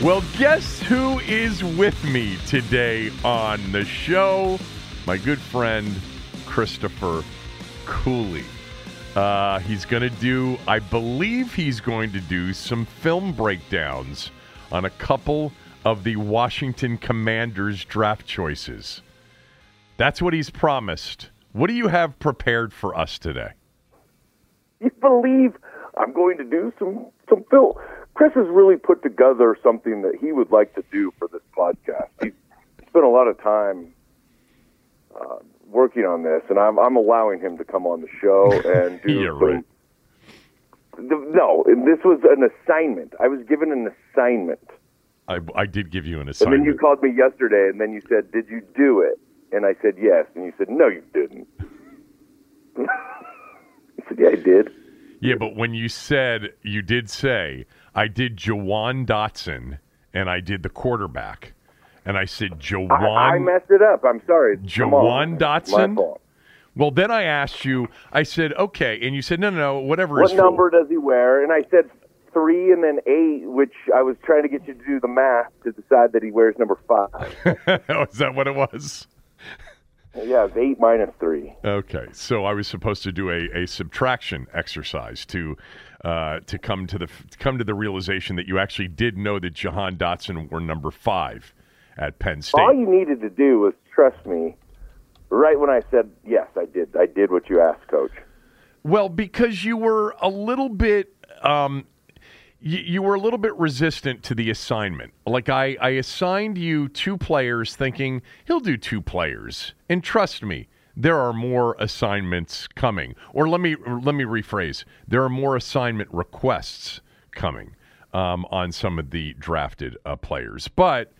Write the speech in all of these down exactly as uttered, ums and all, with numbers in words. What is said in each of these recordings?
Well, guess who is with me today on the show? My good friend, Christopher Cooley. Uh, he's going to do, I believe he's going to do some film breakdowns on a couple of the Washington Commanders draft choices. That's what he's promised. What do you have prepared for us today? You believe I'm going to do some, some film. Chris has really put together something that he would like to do for this podcast. He's spent a lot of time uh, working on this, and I'm, I'm allowing him to come on the show and do. You're right. No, this was an assignment. I was given an assignment. I, I did give you an assignment. And then you called me yesterday, and then you said, "Did you do it?" And I said, "Yes." And you said, "No, you didn't." I said, "Yeah, I did." Yeah, but when you said, you did say, I did Jahan Dotson, and I did the quarterback. And I said, Jahan... I, I messed it up. I'm sorry. Jahan Dotson? My fault. Well, then I asked you, I said, okay. And you said, no, no, no, whatever is... What number does he wear? And I said three and then eight, which I was trying to get you to do the math to decide that he wears number five. Is that what it was? Yeah, it's eight minus three. Okay, so I was supposed to do a, a subtraction exercise to uh, to come to the to come to the realization that you actually did know that Jahan Dotson were number five at Penn State. All you needed to do was trust me. Right when I said yes, I did. I did what you asked, Coach. Well, because you were a little bit. Um, You, you were a little bit resistant to the assignment. Like, I, I assigned you two players thinking, he'll do two players. And trust me, there are more assignments coming. Or let me let me rephrase. There are more assignment requests coming um, on some of the drafted uh, players. But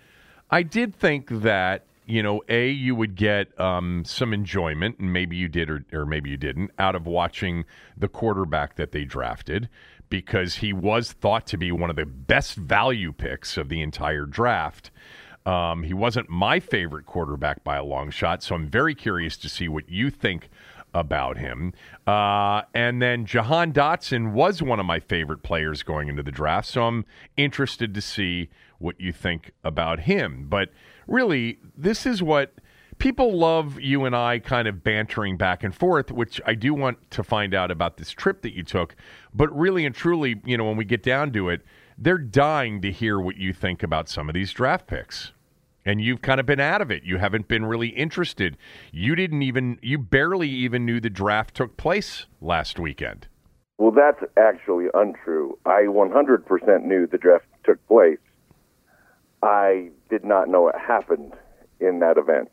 I did think that, you know, A, you would get um, some enjoyment, and maybe you did or, or maybe you didn't, out of watching the quarterback that they drafted, because he was thought to be one of the best value picks of the entire draft. Um, he wasn't my favorite quarterback by a long shot, so I'm very curious to see what you think about him. Uh, and then Jahan Dotson was one of my favorite players going into the draft, so I'm interested to see what you think about him. But really, this is what... People love you and I kind of bantering back and forth, which I do want to find out about this trip that you took. But really and truly, you know, when we get down to it, they're dying to hear what you think about some of these draft picks. And you've kind of been out of it. You haven't been really interested. You didn't even, you barely even knew the draft took place last weekend. Well, that's actually untrue. I one hundred percent knew the draft took place. I did not know it happened in that event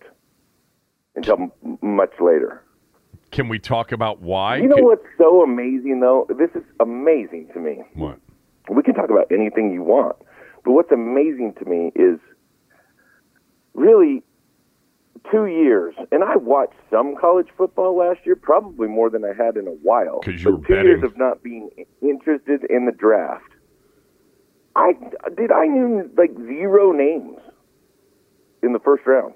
until much later. Can we talk about why? You know can... what's so amazing, though? This is amazing to me. What? We can talk about anything you want, but what's amazing to me is really two years, and I watched some college football last year, probably more than I had in a while, because you were two betting. Years of not being interested in the draft. I, did, I knew like zero names in the first round.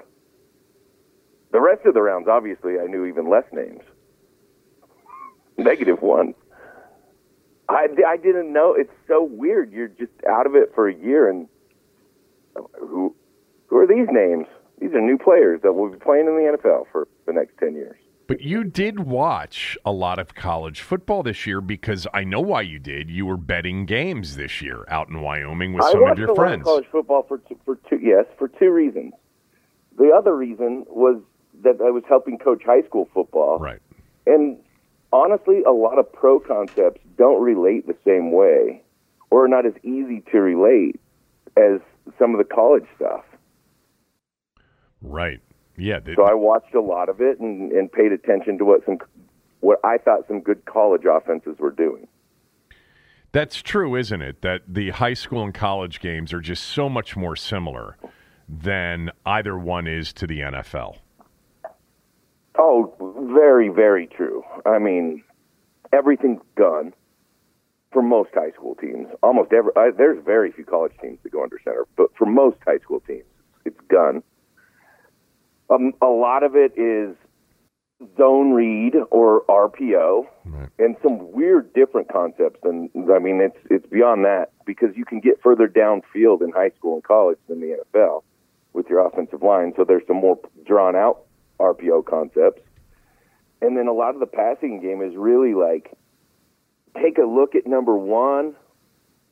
The rest of the rounds, obviously, I knew even less names. Negative one. I, I didn't know. It's so weird. You're just out of it for a year, and who who are these names? These are new players that will be playing in the N F L for the next ten years. But you did watch a lot of college football this year, because I know why you did. You were betting games this year out in Wyoming with I some of your friends. I watched a lot of college football for two, for two, yes, for two reasons. The other reason was that I was helping coach high school football. Right. And honestly, a lot of pro concepts don't relate the same way, or are not as easy to relate as some of the college stuff. Right. Yeah. They, so I watched a lot of it and, and paid attention to what some, what I thought some good college offenses were doing. That's true, isn't it? That the high school and college games are just so much more similar than either one is to the N F L. Oh, very, very true. I mean, everything's done for most high school teams. Almost every I, there's very few college teams that go under center, but for most high school teams, it's done. Um, a lot of it is zone read or R P O, right, and some weird different concepts. And I mean, it's it's beyond that, because you can get further downfield in high school and college than the N F L with your offensive line. So there's some more drawn out R P O concepts. And then a lot of the passing game is really like, take a look at number one,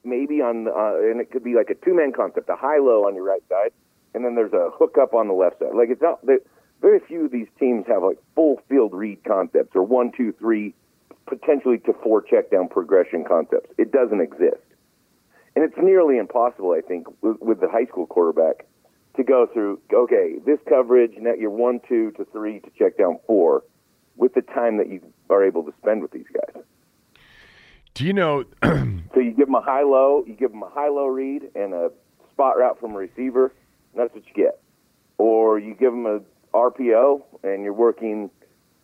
maybe on the, uh, and it could be like a two-man concept, a high-low on your right side, and then there's a hookup on the left side. Like, it's not very few of these teams have like full field read concepts or one, two, three, potentially to four check down progression concepts. It doesn't exist. And it's nearly impossible, I think, with, with the high school quarterback to go through, okay, this coverage, net your one, two to three to check down four with the time that you are able to spend with these guys. Do you know? So you give them a high-low, you give them a high-low read and a spot route from a receiver. That's what you get. Or you give them a R P O, and you're working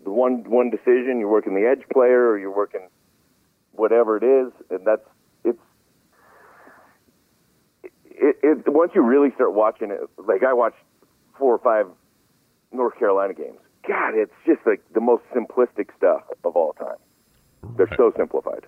the one one decision, you're working the edge player, or you're working whatever it is, and that's it's it, it once you really start watching it, like I watched four or five North Carolina games. God, it's just like the most simplistic stuff of all time. They're right. So simplified.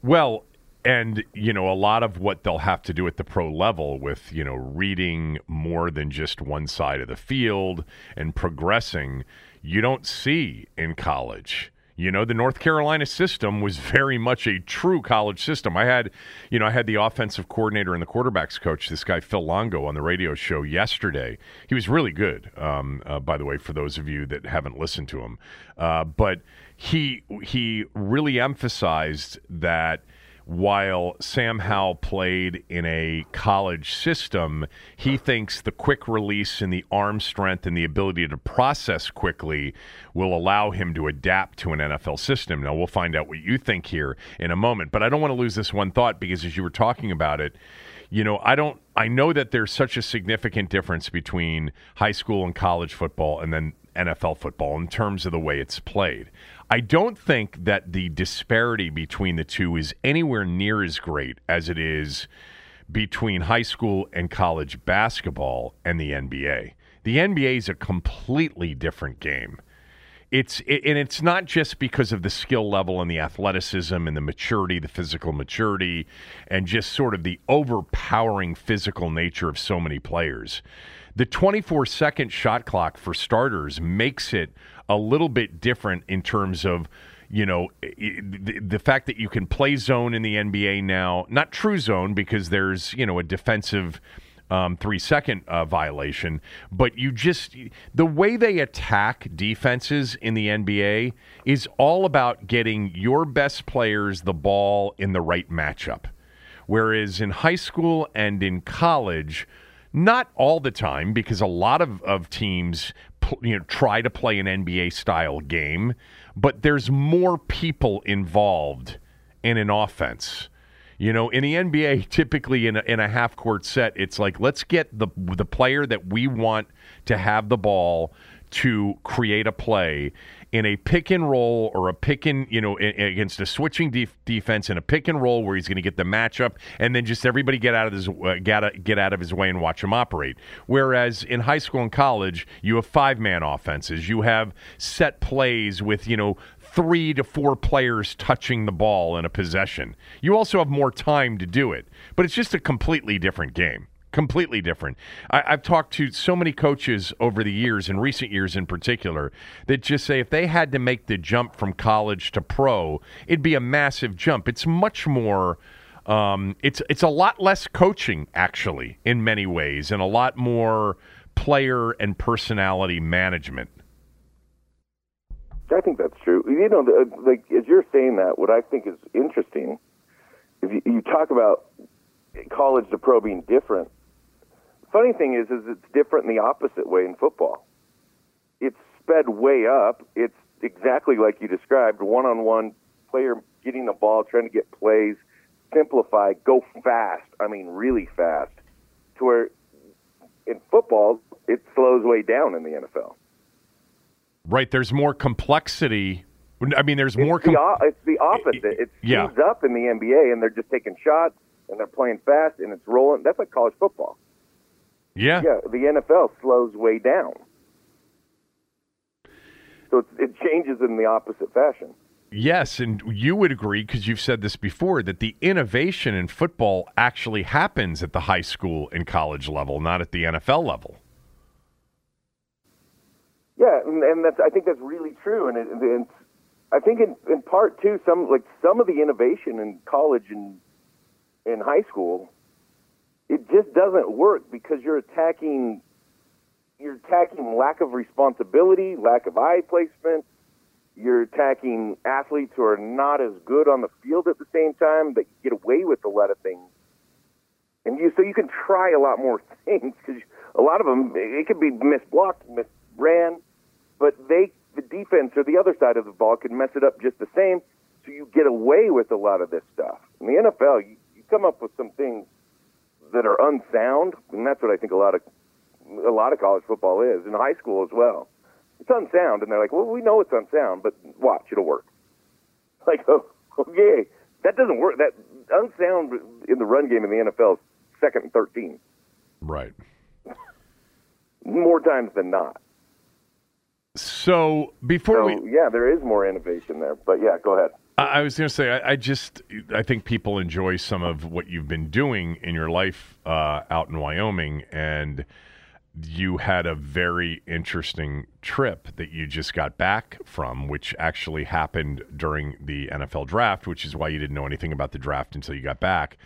Well, and, you know, a lot of what they'll have to do at the pro level with, you know, reading more than just one side of the field and progressing, you don't see in college. You know, the North Carolina system was very much a true college system. I had, you know, I had the offensive coordinator and the quarterback's coach, this guy Phil Longo, on the radio show yesterday. He was really good, um, uh, by the way, for those of you that haven't listened to him. Uh, but he he really emphasized that while Sam Howell played in a college system, he thinks the quick release and the arm strength and the ability to process quickly will allow him to adapt to an N F L system. Now, we'll find out what you think here in a moment, but I don't want to lose this one thought, because as you were talking about it, you know, I don't, I know that there's such a significant difference between high school and college football and then N F L football in terms of the way it's played. I don't think that the disparity between the two is anywhere near as great as it is between high school and college basketball and the N B A. The N B A is a completely different game. It's it, and it's not just because of the skill level and the athleticism and the maturity, the physical maturity, and just sort of the overpowering physical nature of so many players. The twenty-four second shot clock for starters makes it a little bit different in terms of, you know, the fact that you can play zone in the N B A now. Not true zone, because there's, you know, a defensive um, three-second uh, violation. But you just – the way they attack defenses in the N B A is all about getting your best players the ball in the right matchup. Whereas in high school and in college – not all the time, because a lot of, of teams you know, try to play an N B A-style game, but there's more people involved in an offense. You know, in the N B A, typically in a, in a half-court set, it's like, let's get the the player that we want to have the ball to create a play in a pick and roll, or a pick and, you know, against a switching def- defense in a pick and roll where he's going to get the matchup, and then just everybody get out of his uh, get, out, get out of his way and watch him operate. Whereas in high school and college, you have five man offenses, you have set plays with, you know, three to four players touching the ball in a possession. You also have more time to do it, but it's just a completely different game. Completely different. I, I've talked to so many coaches over the years, in recent years in particular, that just say if they had to make the jump from college to pro, it'd be a massive jump. It's much more, um, it's, it's a lot less coaching, actually, in many ways, and a lot more player and personality management. I think that's true. You know, like as you're saying that, what I think is interesting, if you, you talk about college to pro being different, funny thing is, is it's different in the opposite way in football. It's sped way up. It's exactly like you described, one-on-one player getting the ball, trying to get plays, simplify, go fast. I mean, really fast. To where in football, it slows way down in the N F L. Right, there's more complexity. I mean, there's it's more... Com- the, it's the opposite. It speeds yeah. up in the N B A, and they're just taking shots, and they're playing fast, and it's rolling. That's like college football. Yeah. Yeah, the N F L slows way down. So it, it changes in the opposite fashion. Yes, and you would agree, because you've said this before, that the innovation in football actually happens at the high school and college level, not at the N F L level. Yeah, and, and that's, I think that's really true, and, it, and I think in, in part too, some like some of the innovation in college and in high school, it just doesn't work because you're attacking, you're attacking lack of responsibility, lack of eye placement. You're attacking athletes who are not as good on the field at the same time that get away with a lot of things, and you so you can try a lot more things because a lot of them it could be misblocked, misran. But they, the defense or the other side of the ball can mess it up just the same, so you get away with a lot of this stuff. In the N F L, you, you come up with some things that are unsound, and that's what I think a lot of a lot of college football is, in high school as well. It's unsound, and they're like, well, we know it's unsound, but watch, it'll work. Like, oh, okay, that doesn't work. That unsound in the run game in the N F L is second and thirteen. Right. More times than not. So before so, we, yeah, there is more innovation there, but yeah, go ahead. I, I was going to say, I, I just, I think people enjoy some of what you've been doing in your life uh, out in Wyoming, and you had a very interesting trip that you just got back from, which actually happened during the N F L draft, which is why you didn't know anything about the draft until you got back.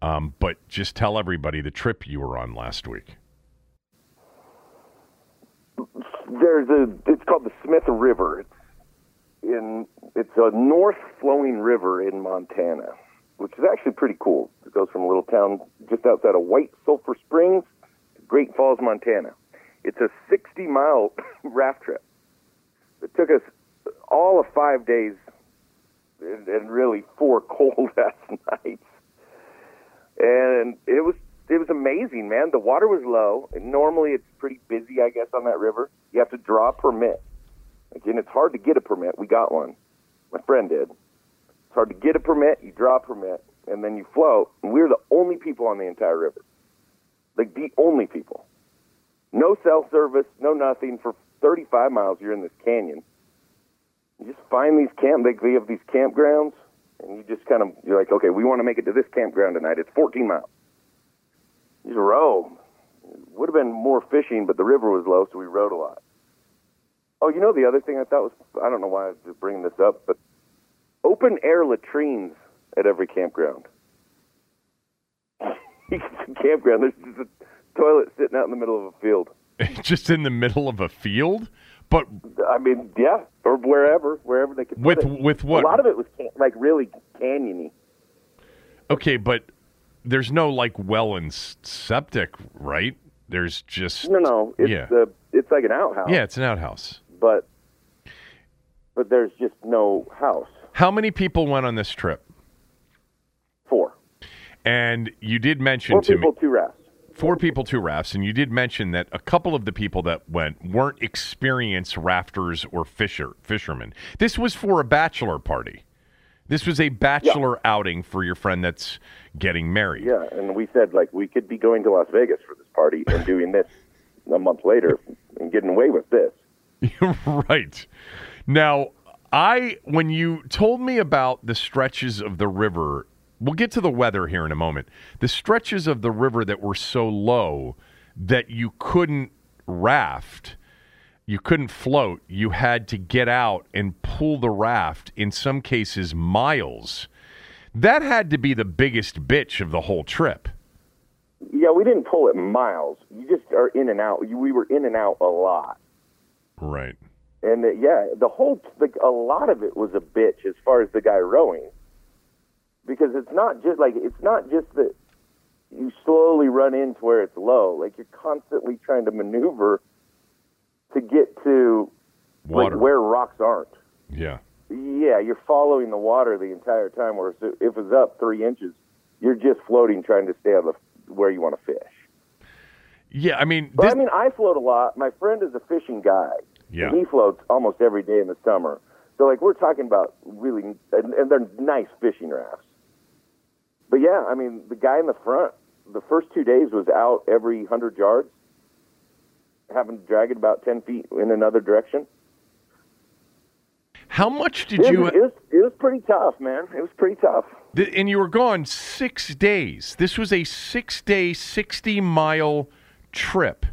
Um, but just tell everybody the trip you were on last week. There's a, it's called the Smith River. It's in, it's a north flowing river in Montana, which is actually pretty cool. It goes from a little town just outside of White Sulphur Springs to Great Falls, Montana. It's a sixty mile raft trip. It took us all of five days and, and really four cold ass nights. And it was, It was amazing, man. The water was low, and normally it's pretty busy, I guess, on that river. You have to draw a permit. Again, it's hard to get a permit. We got one. My friend did. It's hard to get a permit. You draw a permit, and then you float. And we were the only people on the entire river. Like, the only people. No cell service, no nothing. For thirty-five miles, you're in this canyon. You just find these camp. They, they have these campgrounds, and you just kind of, you're like, okay, we want to make it to this campground tonight. It's fourteen miles. You just row. Would have been more fishing, but the river was low, so we rowed a lot. Oh, you know the other thing I thought was, I don't know why I was just bringing this up, but open air latrines at every campground. You get to the campground, there's just a toilet sitting out in the middle of a field. Just in the middle of a field? But I mean, yeah, or wherever, wherever they could. With put it. With what? A lot of it was can- like really canyony. Okay, but there's no, like, well and septic, right? There's just... No, no. It's, yeah. uh, it's like an outhouse. Yeah, it's an outhouse. But but there's just no house. How many people went on this trip? Four. And you did mention Four to people, me... Four people, two rafts. Four people, two rafts. And you did mention that a couple of the people that went weren't experienced rafters or fisher fishermen. This was for a bachelor party. This was a bachelor yeah. outing for your friend that's getting married. Yeah, and we said, like, we could be going to Las Vegas for this party and doing this a month later and getting away with this. Right. Now, I, when you told me about the stretches of the river, we'll get to the weather here in a moment, the stretches of the river that were so low that you couldn't raft, you couldn't float, you had to get out and pull the raft, in some cases miles, that had to be the biggest bitch of the whole trip. Yeah, we didn't pull it miles. You just are in and out. We were in and out a lot. Right. And, the, yeah, the whole the, a lot of it was a bitch as far as the guy rowing. Because it's not just, like, it's not just that you slowly run into where it's low. Like, you're constantly trying to maneuver to get to, water. Like, where rocks aren't. Yeah. Yeah, you're following the water the entire time. Where if it was up three inches, you're just floating trying to stay on the where you want to fish. Yeah, I mean... But, this... I mean, I float a lot. My friend is a fishing guy. Yeah. And he floats almost every day in the summer. So, like, we're talking about really... And, and they're nice fishing rafts. But, yeah, I mean, the guy in the front, the first two days was out every one hundred yards, having to drag it about ten feet in another direction. How much did it, you... It was, it was pretty tough, man. It was pretty tough. And you were gone six days. This was a six-day, sixty-mile trip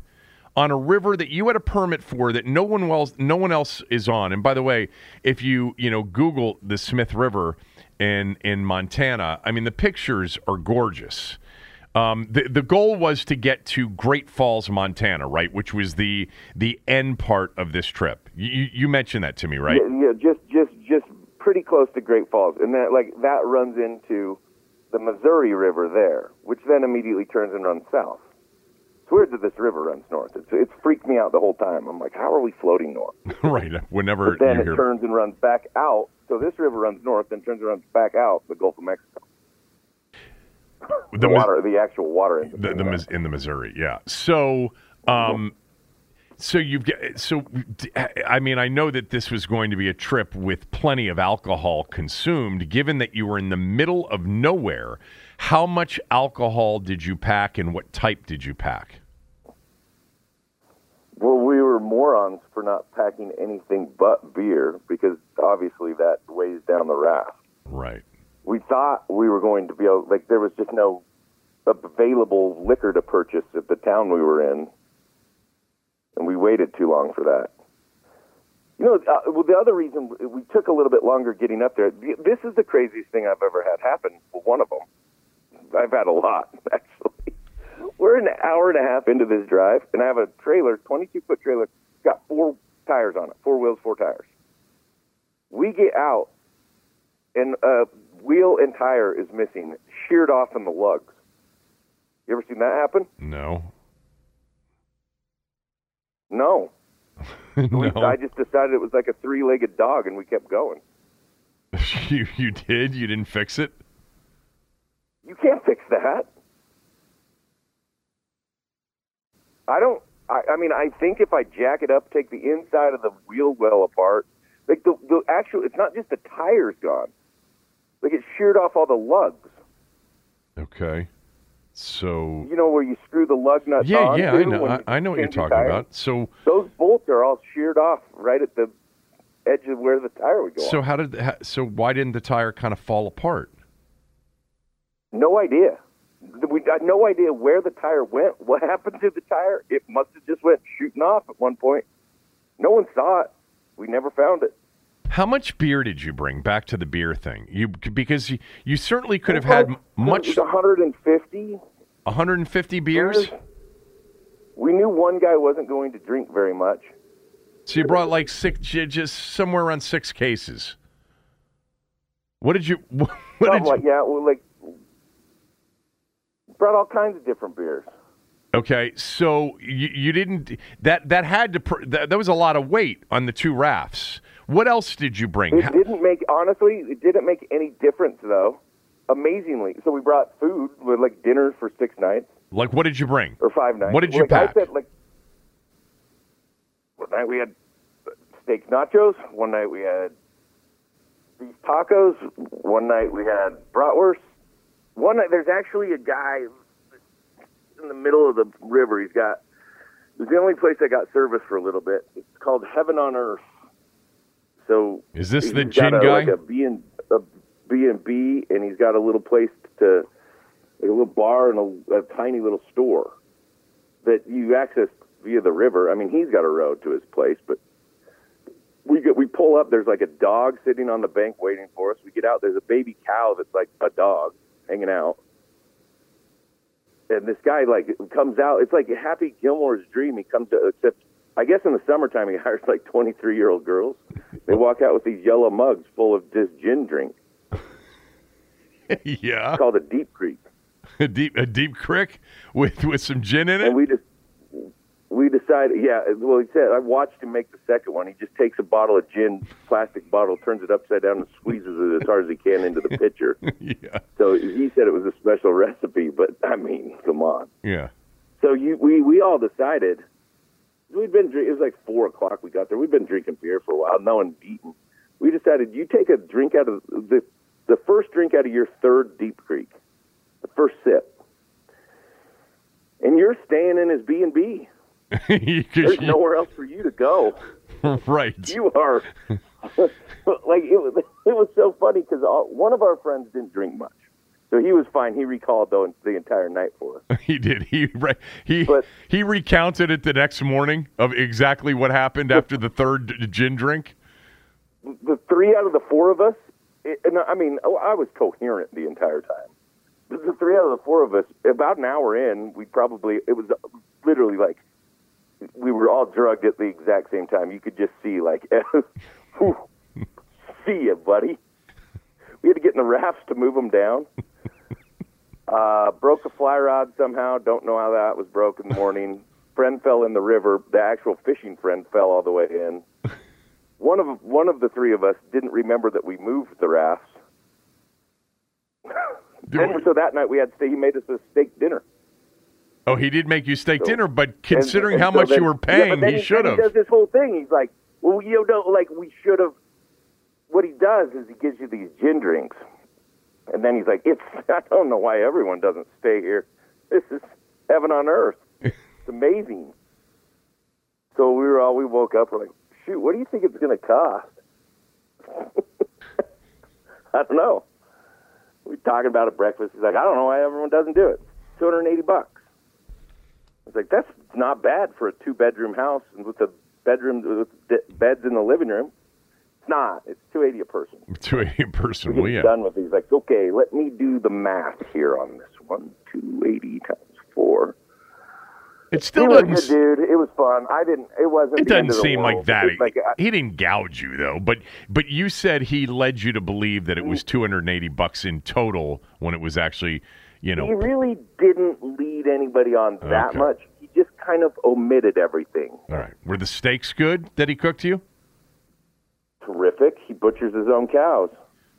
on a river that you had a permit for that no one else, no one else is on. And by the way, if you you know Google the Smith River in in Montana, I mean the pictures are gorgeous. Um, the the goal was to get to Great Falls, Montana, right, which was the the end part of this trip. You you mentioned that to me, right? Yeah, yeah just just just. pretty close to Great Falls, and that like that runs into the Missouri River there, which then immediately turns and runs south. It's weird that this river runs north. It's, it's freaked me out the whole time. I'm like, how are we floating north? Right. Whenever but then you it hear... turns and runs back out. So this river runs north, then turns and runs back out the Gulf of Mexico. The, the water, the actual water in the, the, the in the Missouri. Yeah. So. Um, So you've got, so I mean, I know that this was going to be a trip with plenty of alcohol consumed. Given that you were in the middle of nowhere, how much alcohol did you pack, and what type did you pack? Well, we were morons for not packing anything but beer, because obviously that weighs down the raft. Right. We thought we were going to be able, like there was just no available liquor to purchase at the town we were in. And we waited too long for that. You know, uh, well, the other reason we took a little bit longer getting up there, this is the craziest thing I've ever had happen. Well, one of them. I've had a lot, actually. We're an hour and a half into this drive, and I have a trailer, twenty-two foot trailer, got four tires on it, four wheels, four tires. We get out, and a wheel and tire is missing, sheared off in the lugs. You ever seen that happen? No. No. no. I just decided it was like a three-legged dog, and we kept going. you you did? You didn't fix it? You can't fix that. I don't... I, I mean, I think if I jack it up, take the inside of the wheel well apart, like the, the actual... It's not just the tires gone. Like, it sheared off all the lugs. Okay. So you know where you screw the lug nuts yeah, on? Yeah, yeah, I know. I, I know what you're talking about. So those bolts are all sheared off right at the edge of where the tire would go. So on. how did? The, so why didn't the tire kind of fall apart? No idea. We got no idea where the tire went. What happened to the tire? It must have just went shooting off at one point. No one saw it. We never found it. How much beer did you bring? Back to the beer thing, you because you, you certainly could have had much. It was one hundred fifty. one hundred fifty beers. We knew one guy wasn't going to drink very much, so you brought like six, just somewhere around six cases. What did you? What did you... Like, yeah, well, like brought all kinds of different beers. Okay, so you, you didn't that that had to pr- that, that was a lot of weight on the two rafts. What else did you bring? It didn't make, honestly, it didn't make any difference, though, amazingly. So we brought food, with like dinner for six nights. Like, what did you bring? Or five nights. What did you like, pack? I said, like, one night we had steak nachos. One night we had beef tacos. One night we had bratwurst. One night, there's actually a guy in the middle of the river. He's got, it was the only place I got service for a little bit. It's called Heaven on Earth. So is this the chin a, guy? Like a B and a B and B, and he's got a little place to like a little bar and a, a tiny little store that you access via the river. I mean, he's got a road to his place, but we get, we pull up. There's like a dog sitting on the bank waiting for us. We get out. There's a baby cow that's like a dog hanging out. And this guy, like, comes out. It's like Happy Gilmore's dream. He comes to, except I guess in the summertime he hires, like, twenty-three-year-old girls. They walk out with these yellow mugs full of just gin drink. Yeah. It's called a Deep Creek. A deep a deep creek with, with some gin in it? And we just, we decided, yeah, well, he said, I watched him make the second one. He just takes a bottle of gin, plastic bottle, turns it upside down and squeezes it as hard as he can into the pitcher. Yeah. So he said it was a special recipe, but, I mean, come on. Yeah. So you, we, we all decided, we'd been, it was like four o'clock we got there. We'd been drinking beer for a while, no one beaten. We decided, you take a drink out of, the the first drink out of your third Deep Creek. The first sip. And you're staying in his B and B. There's nowhere else for you to go. Right. You are. Like, it was, it was so funny because one of our friends didn't drink much. So he was fine. He recalled, though, the entire night for us. He did. He re- he, but, he recounted it the next morning of exactly what happened after the third gin drink. The three out of the four of us, it, and I mean, I was coherent the entire time. The three out of the four of us, about an hour in, we probably, it was literally like, we were all drugged at the exact same time. You could just see, like, see ya, buddy. We had to get in the rafts to move them down. Uh, broke a fly rod somehow. Don't know how that was broke in the morning. Friend fell in the river. The actual fishing friend fell all the way in. One of one of the three of us didn't remember that we moved the rafts. And so that night we had steak. He made us a steak dinner. Oh, he did make you steak so, dinner, but considering and, and how so much then, you were paying, yeah, he should have. He does this whole thing. He's like, well, you know, like we should have. What he does is he gives you these gin drinks, and then he's like, it's. I don't know why everyone doesn't stay here. This is heaven on earth. It's amazing. So we were all we woke up. We're like, shoot, what do you think it's going to cost? I don't know. We're talking about a breakfast. He's like, I don't know why everyone doesn't do it. two hundred eighty bucks. I was like, that's not bad for a two-bedroom house and with the bedroom with beds in the living room. It's not. It's two hundred eighty a person. two hundred eighty a person. We well, yeah. Done with it. He's like, okay, let me do the math here on this one. two hundred eighty times four. It still it doesn't. Was good, dude, it was fun. I didn't. It wasn't. It doesn't seem world, like that. Like, I, he didn't gouge you though, but but you said he led you to believe that it was two hundred and eighty bucks in total when it was actually, you know. He really didn't lead anybody on that okay. much. He just kind of omitted everything. All right. Were the steaks good that he cooked you? Terrific. He butchers his own cows.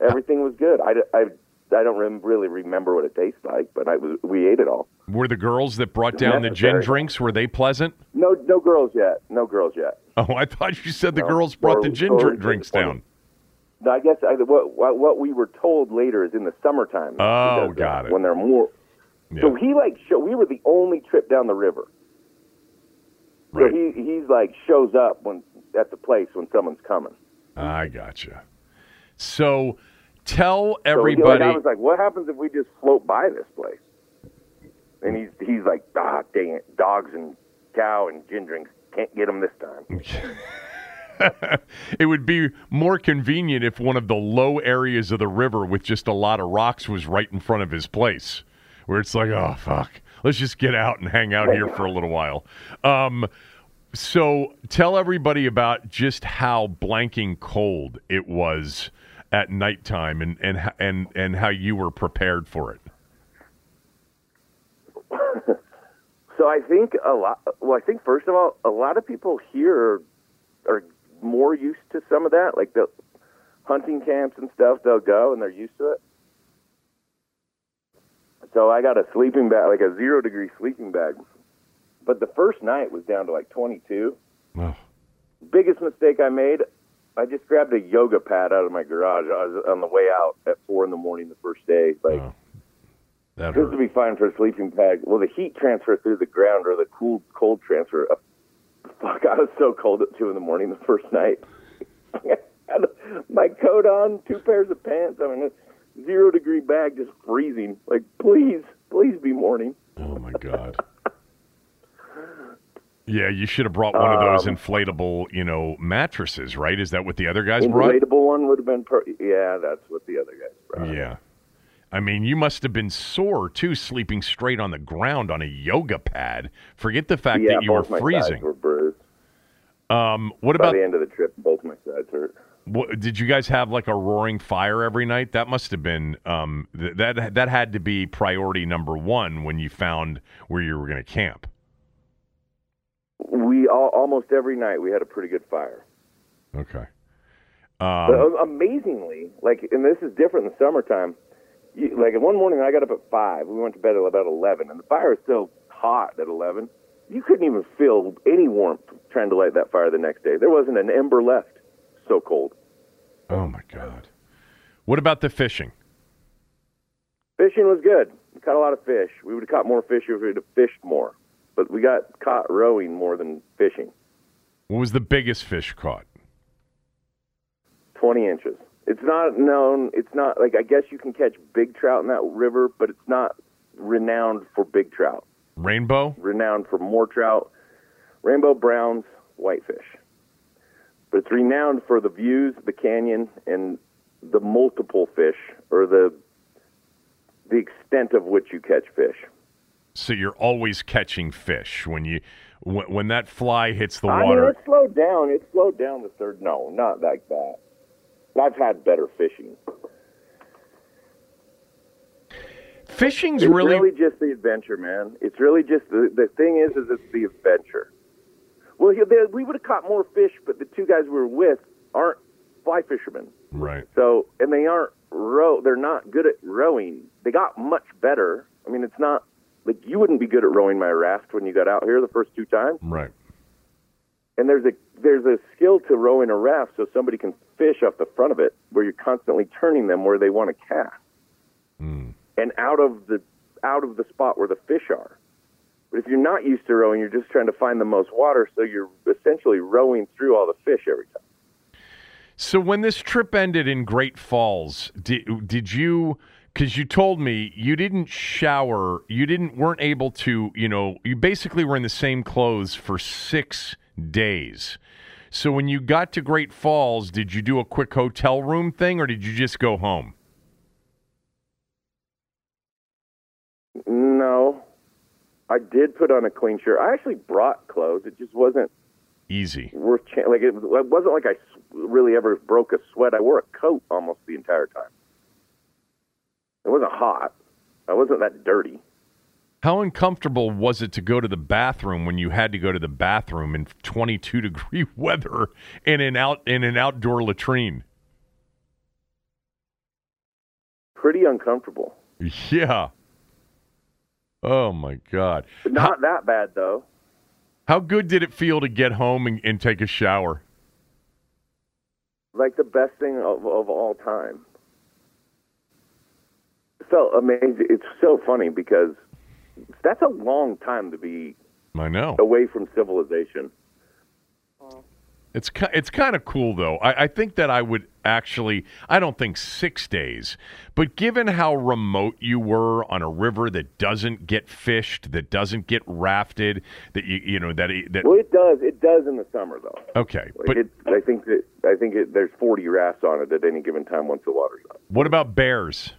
Everything was good. I. I I don't really remember what it tastes like, but I was, we ate it all. Were the girls that brought down the gin drinks, were they pleasant? No no girls yet. No girls yet. Oh, I thought you said the no, girls brought the gin dr- drinks down. No, I guess I, what, what we were told later is in the summertime. Oh, got it. When they're more. Yeah. So he, like, show, we were the only trip down the river. Right. So he, he's like, shows up when at the place when someone's coming. I gotcha. So... Tell everybody. So, like, I was like, what happens if we just float by this place? And he's he's like, ah, dang it. Dogs and cow and gin drinks. Can't get them this time. It would be more convenient if one of the low areas of the river with just a lot of rocks was right in front of his place, where it's like, oh, fuck. Let's just get out and hang out here for a little while. Um, so tell everybody about just how blanking cold it was at nighttime, and, and and and how you were prepared for it. So I think a lot. Well, I think first of all, a lot of people here are more used to some of that, like the hunting camps and stuff. They'll go and they're used to it. So I got a sleeping bag, like a zero degree sleeping bag. But the first night was down to like twenty-two. Oh. Biggest mistake I made. I just grabbed a yoga pad out of my garage. I was on the way out at four in the morning the first day. Like, oh, that this would be fine for a sleeping pad. Well, the heat transfer through the ground or the cool cold transfer. Fuck, I was so cold at two in the morning the first night. I had to my coat on, two pairs of pants. I'm in a zero-degree bag, just freezing. Like, please, please be morning. Oh, my God. Yeah, you should have brought one of those um, inflatable, you know, mattresses, right? Is that what the other guys brought? Inflatable one would have been per- yeah, that's what the other guys brought. Yeah. I mean, you must have been sore, too, sleeping straight on the ground on a yoga pad. Forget the fact yeah, that you were freezing. Yeah, both my sides were bruised. Um, what By about the end of the trip, both my sides hurt. What, did you guys have, like, a roaring fire every night? That must have been um, – th- that, that had to be priority number one when you found where you were going to camp. We all, almost every night we had a pretty good fire. Okay. Um, but amazingly, like, and this is different in the summertime. You, like one morning I got up at five. We went to bed at about eleven, and the fire was still hot at eleven. You couldn't even feel any warmth trying to light that fire the next day. There wasn't an ember left. So cold. Oh my God. What about the fishing? Fishing was good. We caught a lot of fish. We would have caught more fish if we would have fished more. But we got caught rowing more than fishing. What was the biggest fish caught? twenty inches. It's not known. It's not, like, I guess you can catch big trout in that river, but it's not renowned for big trout. Rainbow? Renowned for more trout. Rainbow, browns, whitefish. But it's renowned for the views, the canyon, and the multiple fish, or the the extent of which you catch fish. So you're always catching fish when you when, when that fly hits the I water. I mean, it slowed down. It slowed down the third. No, not like that. I've had better fishing. Fishing's it's really... really just the adventure, man. It's really just the, the thing is, is it's the adventure. Well, we would have caught more fish, but the two guys we were with aren't fly fishermen, right? So, and they aren't row. They're not good at rowing. They got much better. I mean, it's not. Like, you wouldn't be good at rowing my raft when you got out here the first two times. Right. And there's a there's a skill to rowing a raft so somebody can fish off the front of it where you're constantly turning them where they want to cast. Mm. And out of the out of the spot where the fish are. But if you're not used to rowing, you're just trying to find the most water, so you're essentially rowing through all the fish every time. So when this trip ended in Great Falls, did, did you... Because you told me you didn't shower, you didn't weren't able to, you know, you basically were in the same clothes for six days. So when you got to Great Falls, did you do a quick hotel room thing, or did you just go home? No. I did put on a clean shirt. I actually brought clothes. It just wasn't easy. Worth cha- like it, it wasn't like I really ever broke a sweat. I wore a coat almost the entire time. It wasn't hot. I wasn't that dirty. How uncomfortable was it to go to the bathroom when you had to go to the bathroom in twenty-two degree weather in an out in an outdoor latrine? Pretty uncomfortable. Yeah. Oh my God. But not how, that bad though. How good did it feel to get home and, and take a shower? Like the best thing of, of all time. So amazing. It's so funny because that's a long time to be I know. away from civilization. It's it's kind of cool, though. I, I think that I would actually, I don't think six days, but given how remote you were on a river that doesn't get fished, that doesn't get rafted, that you you know that that well, it does it does in the summer though. Okay, like but it, I think that I think it, there's forty rafts on it at any given time once the water's up. What about bears?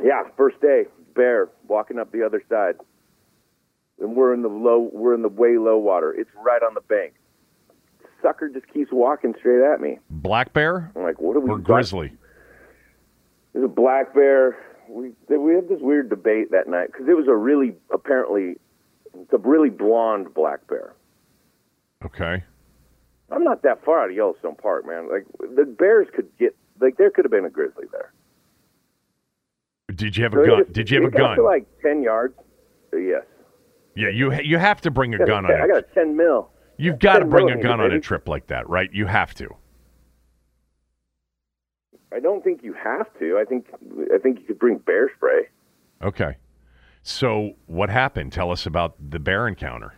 Yeah, first day, bear walking up the other side, and we're in the low, we're in the way low water. It's right on the bank. Sucker just keeps walking straight at me. Black bear? I'm like, what are we? Or grizzly? There's a black bear. We we had this weird debate that night because it was a really apparently it's a really blonde black bear. Okay. I'm not that far out of Yellowstone Park, man. Like the bears could get like there could have been a grizzly there. Did you have a so gun? Just, Did you have a gun? To like ten yards. Yes. Yeah, you ha- you have to bring a gun a, on. I got a ten mil. You've got to bring a gun on a trip like that, right? You have to. I don't think you have to. I think I think you could bring bear spray. Okay. So what happened? Tell us about the bear encounter.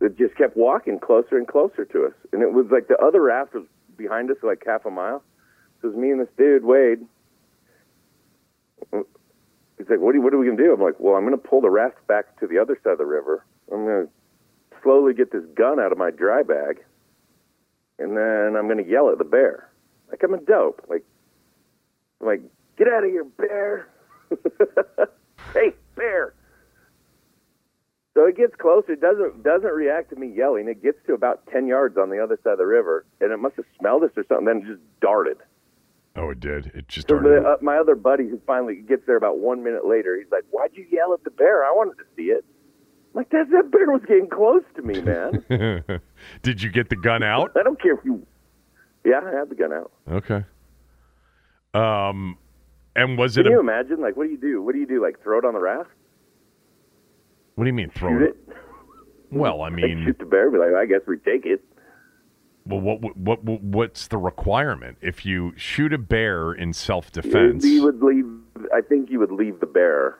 It just kept walking closer and closer to us, and it was like the other raft was behind us, like half a mile. So it was me and this dude, Wade. He's like, what are, what are we going to do? I'm like, well, I'm going to pull the raft back to the other side of the river. I'm going to slowly get this gun out of my dry bag, and then I'm going to yell at the bear. Like, I'm a dope. Like, I'm like, get out of here, bear. Hey, bear. So it gets closer. It doesn't, doesn't react to me yelling. It gets to about ten yards on the other side of the river, and it must have smelled us or something, then it just darted. Oh, it did. It just so started. The, uh, my other buddy, who finally gets there about one minute later, he's like, why'd you yell at the bear? I wanted to see it. I'm like, that, that bear was getting close to me, man. Did you get the gun out? I don't care if you... Yeah, I had the gun out. Okay. Um, and was Can it... Can you a... imagine? Like, what do you do? What do you do? Like, throw it on the raft? What do you mean, throw shoot it? it? Well, I mean... Like, shoot the bear, be like, I guess we take it. Well, what, what what what's the requirement? If you shoot a bear in self-defense, he would leave. I think you would leave the bear.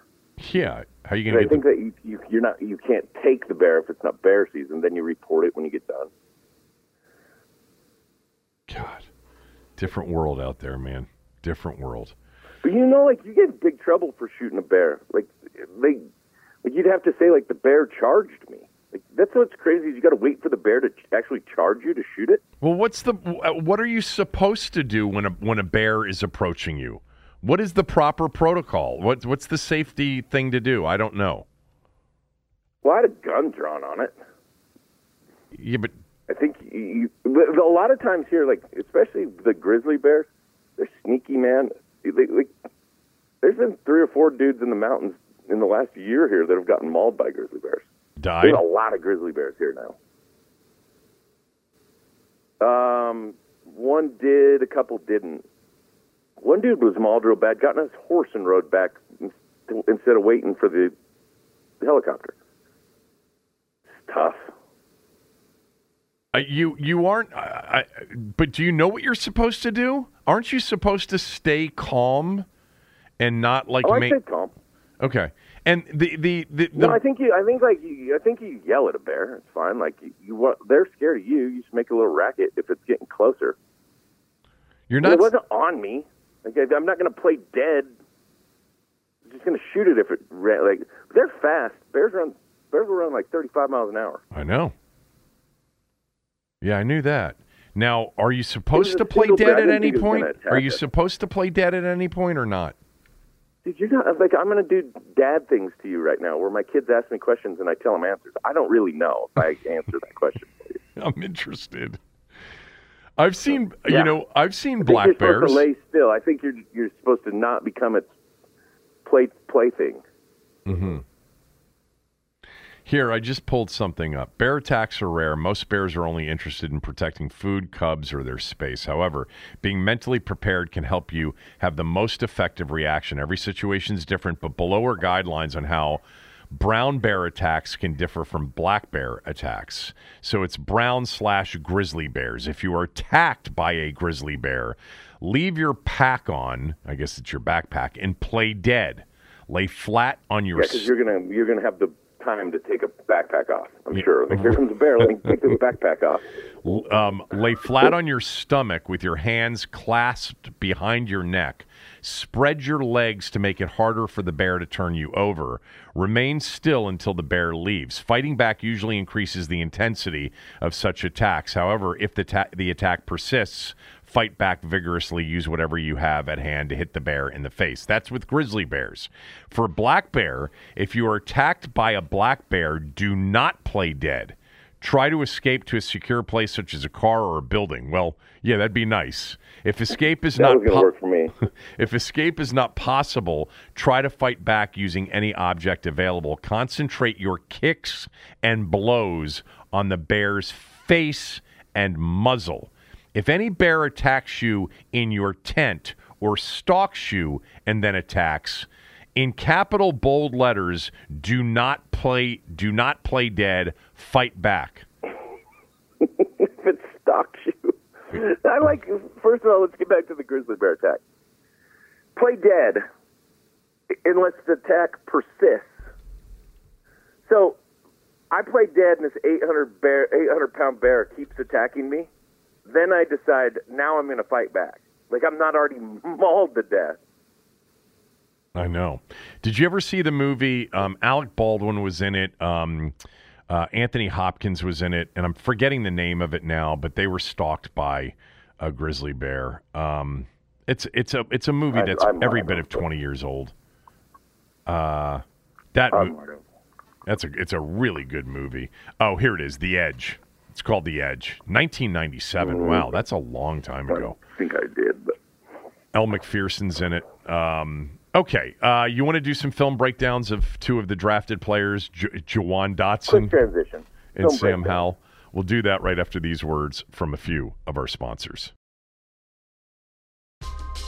Yeah, how are you going to? I think the... that you, you you're not you can't take the bear if it's not bear season. Then you report it when you get done. God, different world out there, man. Different world. But you know, like you get in big trouble for shooting a bear. Like they, like you'd have to say like the bear charged me. Like, that's what's crazy is you got to wait for the bear to ch- actually charge you to shoot it. Well, what's the what are you supposed to do when a when a bear is approaching you? What is the proper protocol? What what's the safety thing to do? I don't know. Well, I had a gun drawn on it. Yeah, but I think you, but a lot of times here, like especially the grizzly bears, they're sneaky, man. They, like, there's been three or four dudes in the mountains in the last year here that have gotten mauled by grizzly bears. Died. There's a lot of grizzly bears here now. Um, one did, a couple didn't. One dude was mauled real bad, got on his horse and rode back instead of waiting for the, the helicopter. It's tough. Uh, you you aren't, uh, I, but do you know what you're supposed to do? Aren't you supposed to stay calm and not like oh, make? I stay calm. Okay. And the the, the, the no, I think you. I think like you, I think you yell at a bear. It's fine. Like you, you want, they're scared of you. You just make a little racket if it's getting closer. You're not. And it wasn't on me. Like I, I'm not going to play dead. I'm just going to shoot it if it like they're fast. Bears run. Bears will run like thirty-five miles an hour. I know. Yeah, I knew that. Now, are you supposed to play dead at any point? Are you supposed to play dead at any point or not? Dude, you're not, like, I'm going to do dad things to you right now where my kids ask me questions and I tell them answers. I don't really know if I answer that question for you. I'm interested. I've seen, yeah. you know, I've seen I black bears. To lay still. I think you're you're supposed to not become its play, plaything. Mm-hmm. Here, I just pulled something up. Bear attacks are rare. Most bears are only interested in protecting food, cubs, or their space. However, being mentally prepared can help you have the most effective reaction. Every situation is different, but below are guidelines on how brown bear attacks can differ from black bear attacks. So it's brown slash grizzly bears. If you are attacked by a grizzly bear, leave your pack on, I guess it's your backpack, and play dead. Lay flat on your... Yeah, because you're gonna, you're gonna have the... time to take a backpack off, I'm sure. Like, here comes a bear, let me take this backpack off. Um, lay flat on your stomach with your hands clasped behind your neck. Spread your legs to make it harder for the bear to turn you over. Remain still until the bear leaves. Fighting back usually increases the intensity of such attacks. However, if the, ta- the attack persists, fight back vigorously. Use whatever you have at hand to hit the bear in the face. That's with grizzly bears. For black bear, if you are attacked by a black bear, do not play dead. Try to escape to a secure place such as a car or a building. Well, yeah, that'd be nice. If escape is not po- work for me. If escape is not possible, try to fight back using any object available. Concentrate your kicks and blows on the bear's face and muzzle. If any bear attacks you in your tent or stalks you and then attacks, in capital bold letters, do not play do not play dead, fight back. If it stalks you. I like first of all, let's get back to the grizzly bear attack. Play dead unless the attack persists. So I play dead and this eight hundred bear eight hundred pound bear keeps attacking me. Then I decide, now I'm going to fight back. Like, I'm not already mauled to death. I know. Did you ever see the movie? Um, Alec Baldwin was in it. Um, uh, Anthony Hopkins was in it. And I'm forgetting the name of it now, but they were stalked by a grizzly bear. Um, it's it's a it's a movie that's I, every bit of twenty years old. Uh, that mo- that's a it's a really good movie. Oh, here it is, The Edge. It's called The Edge, nineteen ninety-seven. Mm-hmm. Wow, that's a long time ago. I think I did. But... Elle McPherson's in it. Um, okay, uh, you want to do some film breakdowns of two of the drafted players, J- Jahan Dotson transition. and film Sam Howell. We'll do that right after these words from a few of our sponsors.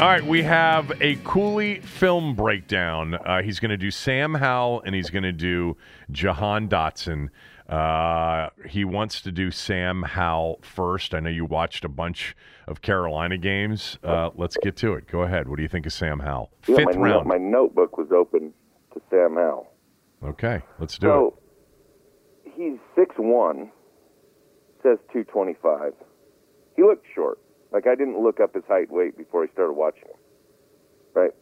All right, we have a Cooley film breakdown. Uh, he's going to do Sam Howell, and he's going to do Jahan Dotson. Uh, he wants to do Sam Howell first. I know you watched a bunch of Carolina games. Uh, let's get to it. Go ahead. What do you think of Sam Howell? Yeah, Fifth my, round. My notebook was open to Sam Howell. Okay, let's do so, it. So, he's six one, says two twenty-five. He looked short. Like, I didn't look up his height and weight before I started watching him, right?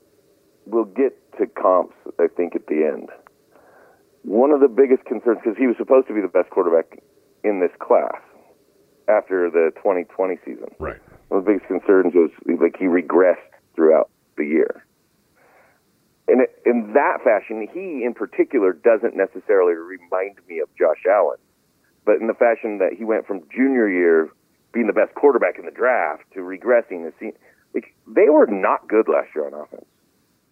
We'll get to comps, I think, at the end. One of the biggest concerns, because he was supposed to be the best quarterback in this class after the twenty twenty season. Right. One of the biggest concerns was, like, he regressed throughout the year. And in that fashion, he, in particular, doesn't necessarily remind me of Josh Allen, but in the fashion that he went from junior year being the best quarterback in the draft to regressing the scene. Like, they were not good last year on offense.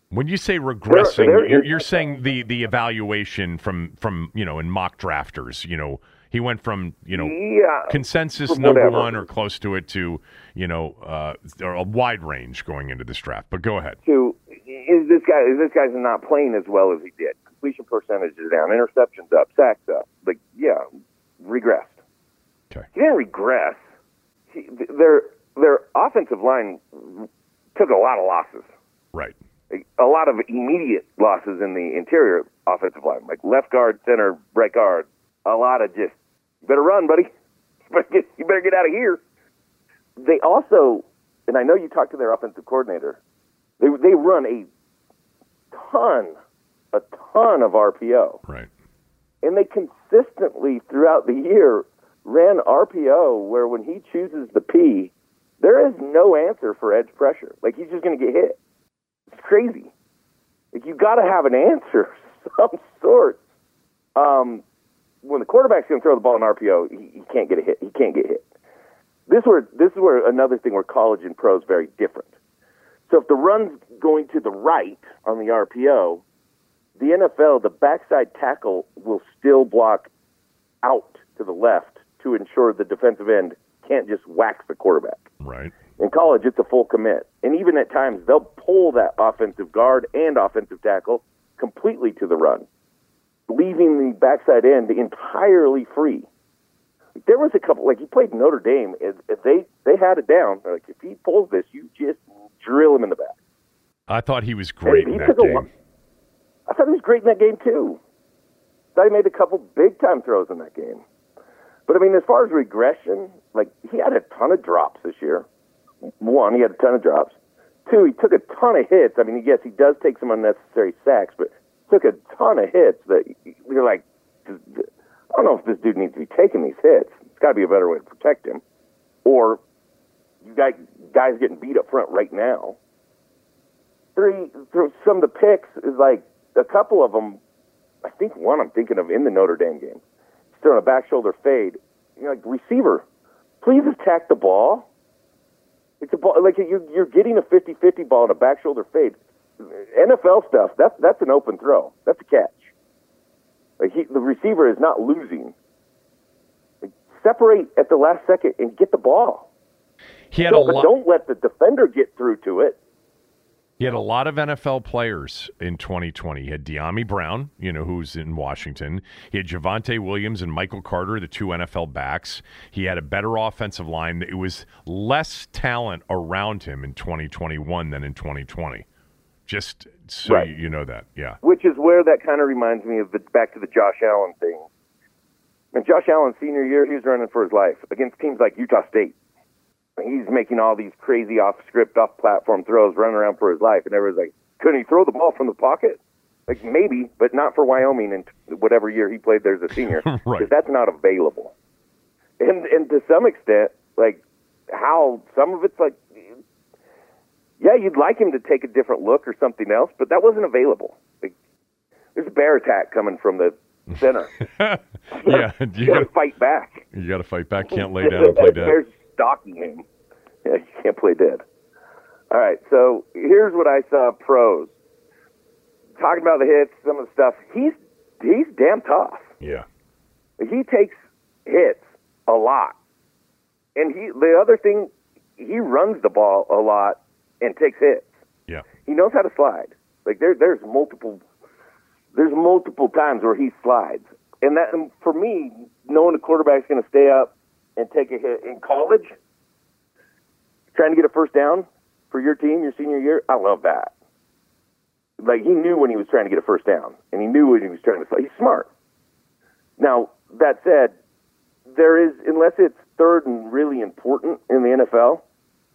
When you say regressing, they're, they're, you're, you're saying the, the evaluation from, from, you know, in mock drafters, you know, he went from, you know, yeah, consensus number one or close to it to, you know, uh, a wide range going into this draft. But go ahead. To, is this guy, is this guy's not playing as well as he did? Completion percentage is down, interceptions up, sacks up. Like, yeah, regressed. Okay. He didn't regress. Their their offensive line took a lot of losses. Right. A lot of immediate losses in the interior offensive line, like left guard, center, right guard. A lot of just, you better run, buddy. You better get, you better get out of here. They also, and I know you talked to their offensive coordinator, they they run a ton, a ton of R P O. Right. and they consistently throughout the year ran R P O, where when he chooses the P, there is no answer for edge pressure. Like, he's just going to get hit. It's crazy. Like, you got to have an answer of some sort. Um, when the quarterback's going to throw the ball in R P O, he, he can't get a hit. He can't get hit. This where this is where another thing where college and pro is very different. So if the run's going to the right on the R P O, the N F L, the backside tackle will still block out to the left to ensure the defensive end can't just whack the quarterback. Right. In college, it's a full commit. And even at times, they'll pull that offensive guard and offensive tackle completely to the run, leaving the backside end entirely free. There was a couple, like he played Notre Dame, and they, they had it down. They're like, if he pulls this, you just drill him in the back. I thought he was great and in he that game. A, I thought he was great in that game, too. I thought he made a couple big-time throws in that game. But, I mean, as far as regression, like, he had a ton of drops this year. One, he had a ton of drops. Two, he took a ton of hits. I mean, yes, he does take some unnecessary sacks, but took a ton of hits that you're like, I don't know if this dude needs to be taking these hits. It's got to be a better way to protect him. Or you got guys getting beat up front right now. Three, some of the picks is like a couple of them, I think one I'm thinking of in the Notre Dame game. He's throwing a back shoulder fade. You're like, receiver, please attack the ball. It's a ball, like you're, you're getting a fifty-fifty ball and a back shoulder fade. N F L stuff, that's, that's an open throw. That's a catch. Like he, the receiver is not losing. Like separate at the last second and get the ball. He had don't, a lot, don't let the defender get through to it. He had a lot of N F L players in twenty twenty. He had De'Ami Brown, you know, who's in Washington. He had Javonte Williams and Michael Carter, the two N F L backs. He had a better offensive line. It was less talent around him in twenty twenty-one than in twenty twenty. Just so right. you, you know that, yeah. Which is where that kind of reminds me of the, back to the Josh Allen thing. And Josh Allen's senior year, he was running for his life against teams like Utah State. He's making all these crazy off-script, off-platform throws, running around for his life. And everyone's like, couldn't he throw the ball from the pocket? Like, maybe, but not for Wyoming in whatever year he played there as a senior. Because right. that's not available. And and to some extent, like, how some of it's like, yeah, you'd like him to take a different look or something else, but that wasn't available. Like, there's a bear attack coming from the center. yeah, you, you got to fight back. You got to fight back. Can't lay down and play dead. There's, Docking him. Yeah, you can't play dead. All right, so here's what I saw pros. Talking about the hits, some of the stuff, he's he's damn tough. Yeah. He takes hits a lot. And he the other thing, he runs the ball a lot and takes hits. Yeah. He knows how to slide. Like there there's multiple there's multiple times where he slides. And that and for me, knowing the quarterback's gonna stay up and take a hit in college, trying to get a first down for your team your senior year, I love that. Like, he knew when he was trying to get a first down, and he knew when he was trying to play. He's smart. Now, that said, there is, unless it's third and really important in the N F L,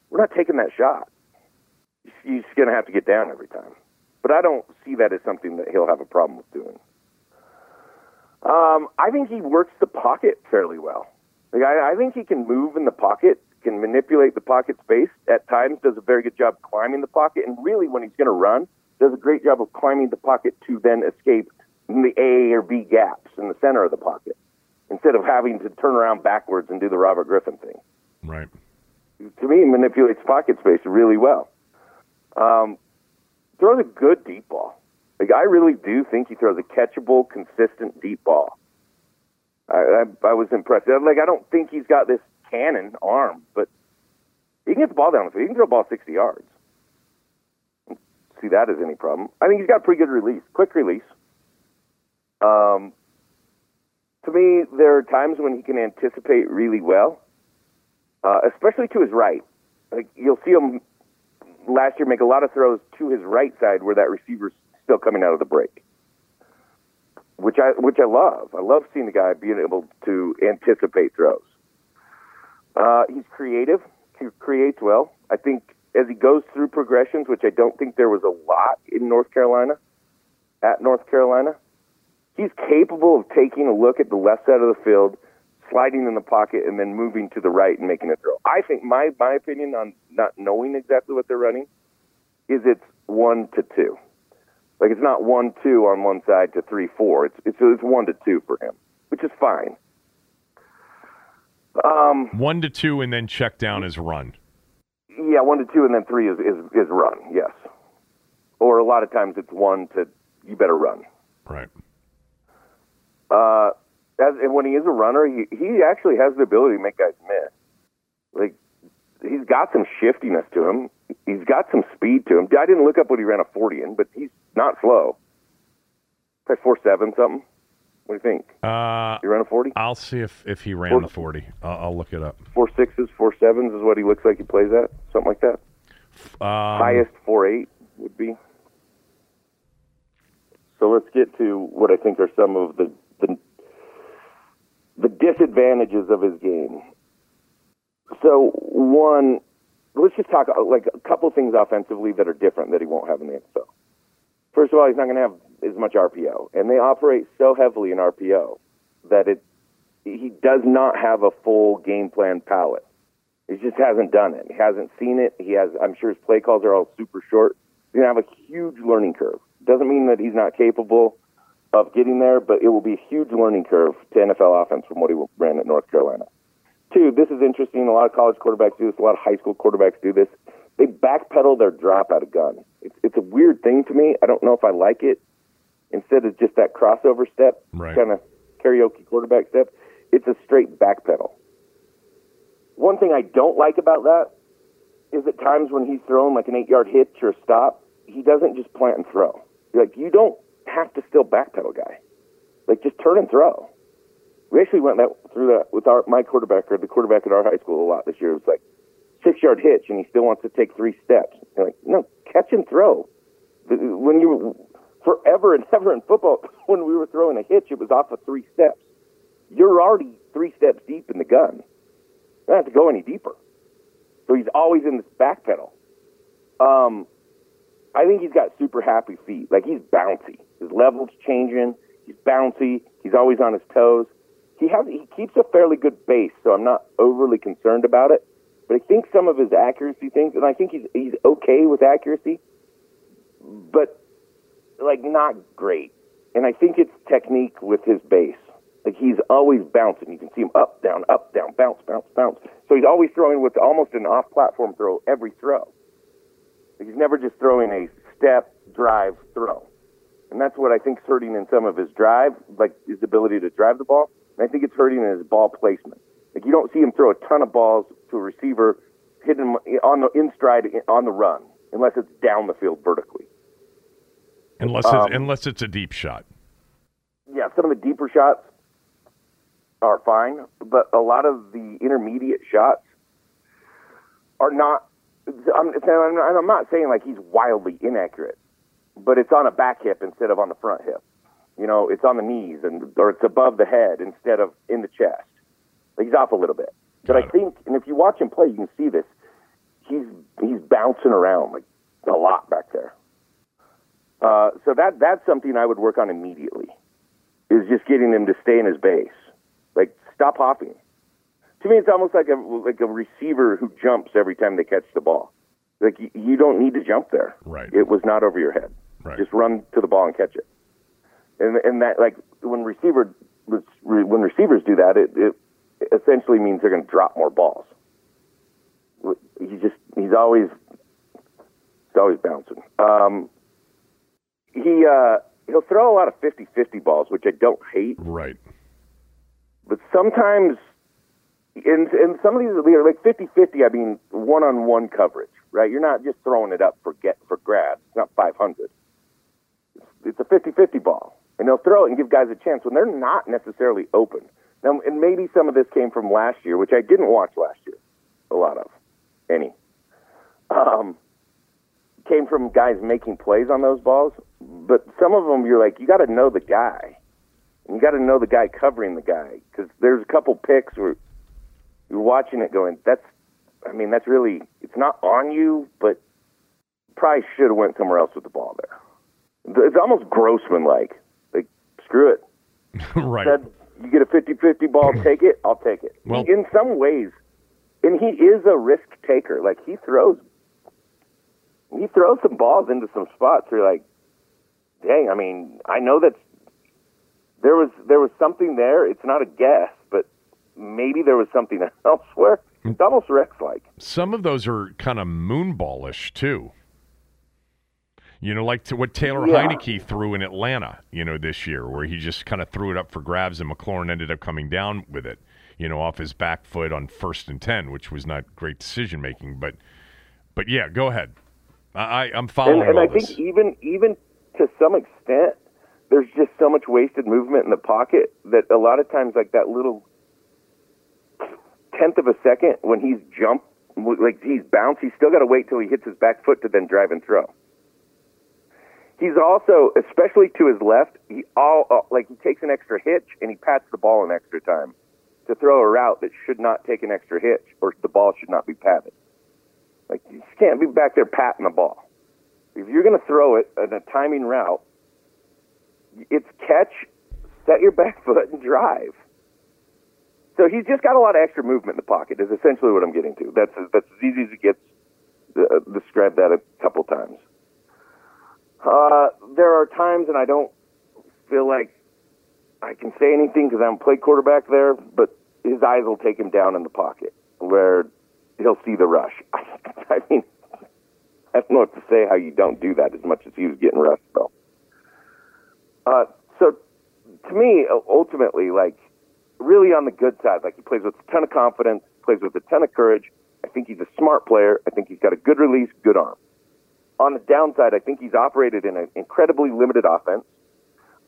we're not taking that shot. He's going to have to get down every time. But I don't see that as something that he'll have a problem with doing. Um, I think he works the pocket fairly well. Like I, I think he can move in the pocket, can manipulate the pocket space. At times, does a very good job climbing the pocket. And really, when he's going to run, does a great job of climbing the pocket to then escape in the A or B gaps in the center of the pocket instead of having to turn around backwards and do the Robert Griffin thing. Right. To me, he manipulates pocket space really well. Um, throws a good deep ball. Like I really do think he throws a catchable, consistent deep ball. I, I, I was impressed. Like, I don't think he's got this cannon arm, but he can get the ball down. He can throw the ball sixty yards. I don't see that as any problem. I think he's got pretty good release, quick release. Um, to me, there are times when he can anticipate really well, uh, especially to his right. Like you'll see him last year make a lot of throws to his right side where that receiver's still coming out of the break. Which I which I love. I love seeing the guy being able to anticipate throws. Uh, he's creative. He creates well. I think as he goes through progressions, which I don't think there was a lot in North Carolina, at North Carolina, he's capable of taking a look at the left side of the field, sliding in the pocket, and then moving to the right and making a throw. I think my, my opinion on not knowing exactly what they're running is it's one to two. Like, it's not one, two on one side to three, four. It's it's, it's one to two for him, which is fine. Um, one to two and then check down is run. Yeah, one to two and then three is, is, is run, yes. Or a lot of times it's one to you better run. Right. Uh, as, and when he is a runner, he, he actually has the ability to make guys miss. Like, he's got some shiftiness to him. He's got some speed to him. I didn't look up what he ran a forty in, but he's not slow. Like four seven something. What do you think? Uh, you ran a forty? I'll see if, if he ran four, the forty. I'll, I'll look it up. Four sixes, four sevens is what he looks like he plays at, something like that. Um, Highest four eight would be. So let's get to what I think are some of the the, the disadvantages of his game. So one, let's just talk like a couple things offensively that are different that he won't have in the N F L. First of all, he's not going to have as much R P O, and they operate so heavily in R P O that it he does not have a full game plan palette. He just hasn't done it. He hasn't seen it. He has. I'm sure his play calls are all super short. He's going to have a huge learning curve. Doesn't mean that he's not capable of getting there, but it will be a huge learning curve to N F L offense from what he ran at North Carolina. Two, this is interesting. A lot of college quarterbacks do this. A lot of high school quarterbacks do this. They backpedal their drop out of gun. It's, it's a weird thing to me. I don't know if I like it. Instead of just that crossover step, right, kind of karaoke quarterback step, it's a straight backpedal. One thing I don't like about that is at times when he's throwing like an eight-yard hitch or stop, he doesn't just plant and throw. Like, you don't have to still backpedal, guy. Like, just turn and throw. We actually went that, through that with our my quarterback, or the quarterback at our high school a lot this year. It was like six-yard hitch, and he still wants to take three steps. You're like, no, catch and throw. When you forever and ever in football, when we were throwing a hitch, it was off of three steps. You're already three steps deep in the gun. You don't have to go any deeper. So he's always in this back pedal. Um, I think he's got super happy feet. Like, he's bouncy. His level's changing. He's bouncy. He's always on his toes. He has he keeps a fairly good base, so I'm not overly concerned about it. But I think some of his accuracy things, and I think he's he's okay with accuracy, but like not great. And I think it's technique with his base. Like, he's always bouncing. You can see him up, down, up, down, bounce, bounce, bounce. So he's always throwing with almost an off-platform throw every throw. Like, he's never just throwing a step, drive, throw. And that's what I think's hurting in some of his drive, like his ability to drive the ball. I think it's hurting his ball placement. Like, you don't see him throw a ton of balls to a receiver hidden on the in stride on the run, unless it's down the field vertically. Unless it's, um, unless it's a deep shot. Yeah, some of the deeper shots are fine, but a lot of the intermediate shots are not. I'm, I'm not saying like he's wildly inaccurate, but it's on a back hip instead of on the front hip. You know, it's on the knees, and or it's above the head instead of in the chest. Like, he's off a little bit. But I think, and if you watch him play, you can see this. He's he's bouncing around like a lot back there. Uh, so that that's something I would work on immediately, is just getting him to stay in his base. Like, stop hopping. To me, it's almost like a like a receiver who jumps every time they catch the ball. Like, you, you don't need to jump there. Right. It was not over your head. Right. Just run to the ball and catch it. And and that, like, when receiver when receivers do that, it, it essentially means they're going to drop more balls. He just he's always he's always bouncing. Um, he uh, he'll throw a lot of fifty-fifty balls, which I don't hate. Right. But sometimes, and and some of these are like fifty-fifty. I mean, one-on-one coverage, right? You're not just throwing it up for get for grabs. It's not five hundred. It's, it's a fifty-fifty ball. And they'll throw it and give guys a chance when they're not necessarily open. Now, and maybe some of this came from last year, which I didn't watch last year, a lot of, any. Um, came from guys making plays on those balls. But some of them, you're like, you got to know the guy. And you got to know the guy covering the guy. Because there's a couple picks where you're watching it going, that's, I mean, that's really, it's not on you, but probably should have went somewhere else with the ball there. It's almost Grossman-like. Screw it. Right. Said, you get a fifty-fifty ball, take it, I'll take it. Well, in some ways, and he is a risk taker. Like, he throws he throws some balls into some spots where you're like, dang, I mean, I know that there was there was something there. It's not a guess, but maybe there was something elsewhere. It's almost Rex-like. Some of those are kind of moonballish, too. You know, like to what Taylor yeah. Heinicke threw in Atlanta, you know, this year, where he just kind of threw it up for grabs and McLaurin ended up coming down with it, you know, off his back foot on first and ten, which was not great decision-making. But, but yeah, go ahead. I, I'm following And, and I this. think even even to some extent, there's just so much wasted movement in the pocket that a lot of times, like that little tenth of a second when he's jumped, like he's bounced, he's still got to wait till he hits his back foot to then drive and throw. He's also, especially to his left, he all uh, like he takes an extra hitch and he pats the ball an extra time to throw a route that should not take an extra hitch, or the ball should not be patted. Like, you just can't be back there patting the ball. If you're going to throw it in a timing route, it's catch, set your back foot, and drive. So he's just got a lot of extra movement in the pocket, is essentially what I'm getting to. That's, that's as easy as it gets. Uh, described that a couple times. Uh, there are times, and I don't feel like I can say anything because I don't play quarterback there, but his eyes will take him down in the pocket where he'll see the rush. I, I mean, I don't know what to say how you don't do that as much as he was getting rushed, though. Uh, so, to me, ultimately, like, really on the good side, like, he plays with a ton of confidence, plays with a ton of courage. I think he's a smart player. I think he's got a good release, good arm. On the downside, I think he's operated in an incredibly limited offense.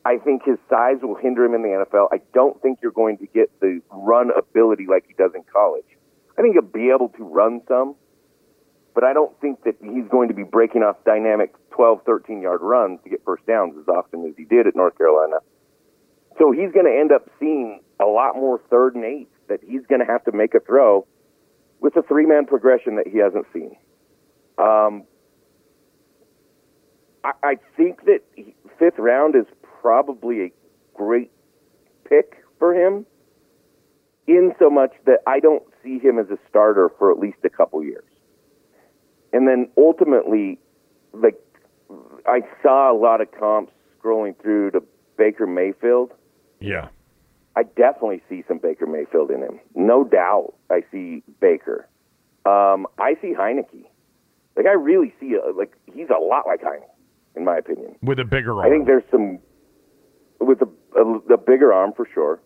I think his size will hinder him in the N F L. I don't think you're going to get the run ability like he does in college. I think he'll be able to run some, but I don't think that he's going to be breaking off dynamic twelve, thirteen-yard runs to get first downs as often as he did at North Carolina. So he's going to end up seeing a lot more third and eight that he's going to have to make a throw with a three-man progression that he hasn't seen. Um I think that fifth round is probably a great pick for him, in so much that I don't see him as a starter for at least a couple years. And then ultimately, like, I saw a lot of comps scrolling through to Baker Mayfield. Yeah. I definitely see some Baker Mayfield in him. No doubt I see Baker. Um, I see Heinicke. Like, I really see, a, like, he's a lot like Heinicke, in my opinion. With a bigger arm. I think there's some, with a, a, a bigger arm for sure.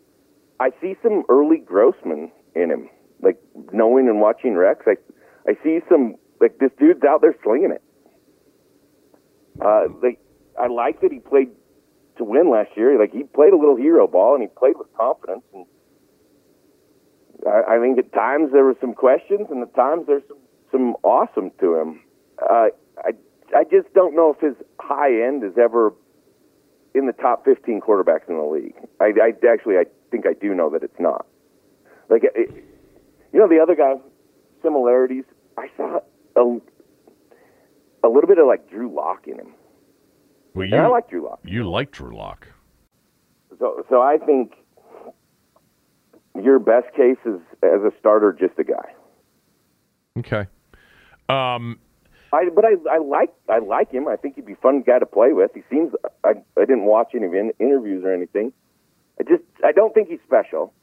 I see some early Grossman in him. Like, knowing and watching Rex, I I see some, like, this dude's out there slinging it. Uh, like, I like that he played to win last year. Like, he played a little hero ball, and he played with confidence. And I, I think at times there were some questions, and at times there's some, some awesome to him. Uh, I I just don't know if his high end is ever in the top fifteen quarterbacks in the league. I, I actually I think I do know that it's not. Like, it, you know, the other guy, similarities. I saw a a little bit of like Drew Lock in him. Well, you, and I like Drew Lock. You like Drew Lock. So so I think your best case is as a starter, just a guy. Okay. Um. I, but I, I like I like him. I think he'd be a fun guy to play with. He seems I, I didn't watch any of in, interviews or anything. I just I don't think he's special,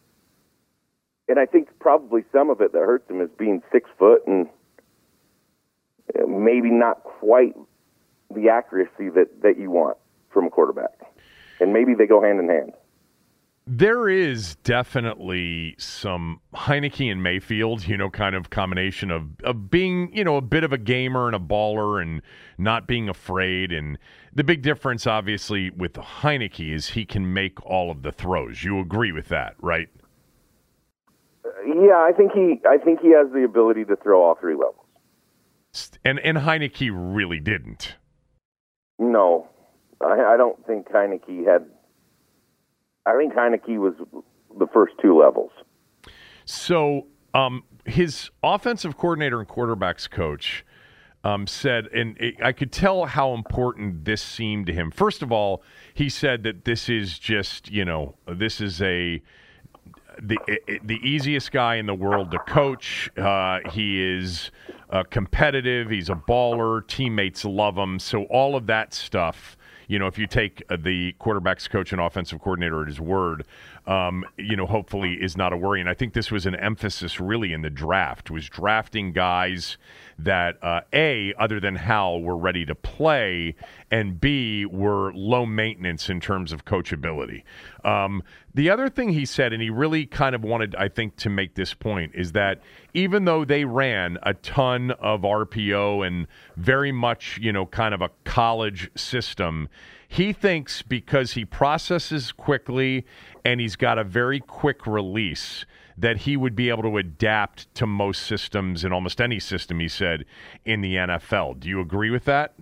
and I think probably some of it that hurts him is being six foot and maybe not quite the accuracy that, that you want from a quarterback. And maybe they go hand in hand. There is definitely some Heinicke and Mayfield, you know, kind of combination of, of being, you know, a bit of a gamer and a baller and not being afraid. And the big difference, obviously, with Heinicke is he can make all of the throws. You agree with that, right? Yeah, I think he I think he has the ability to throw all three levels. And, and Heinicke really didn't. No, I, I don't think Heinicke had... I think Heinicke was the first two levels. So um, his offensive coordinator and quarterbacks coach um, said, and it, I could tell how important this seemed to him. First of all, he said that this is just, you know, this is a the it, the easiest guy in the world to coach. Uh, he is uh, competitive. He's a baller. Teammates love him. So all of that stuff. You know, if you take the quarterback's coach and offensive coordinator at his word, um, you know, hopefully is not a worry. And I think this was an emphasis really in the draft, was drafting guys that, uh, A, other than Howell, were ready to play, and B, were low maintenance in terms of coachability. Um, the other thing he said, and he really kind of wanted, I think, to make this point, is that even though they ran a ton of R P O and very much, you know, kind of a college system, he thinks because he processes quickly and he's got a very quick release that he would be able to adapt to most systems and almost any system, he said, in the N F L. Do you agree with that?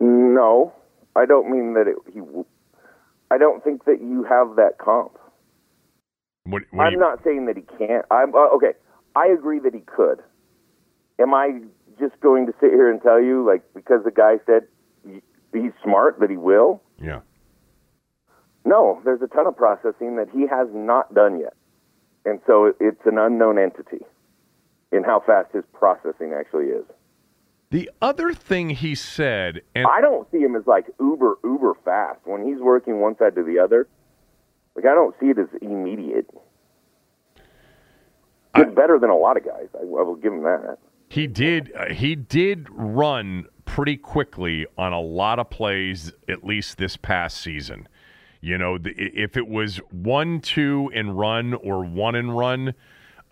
No. I don't mean that it, he I don't think that you have that comp. What, what I'm you, not saying that he can't. I'm uh, okay. I agree that he could. Am I just going to sit here and tell you, like, because the guy said he's smart, that he will? Yeah. No, there's a ton of processing that he has not done yet. And so it's an unknown entity in how fast his processing actually is. The other thing he said... And I don't see him as like uber, uber fast. When he's working one side to the other, like I don't see it as immediate. He's better than a lot of guys. I, I will give him that. He did, uh, he did run pretty quickly on a lot of plays, at least this past season. You know, the, if it was one, two, and run or one and run,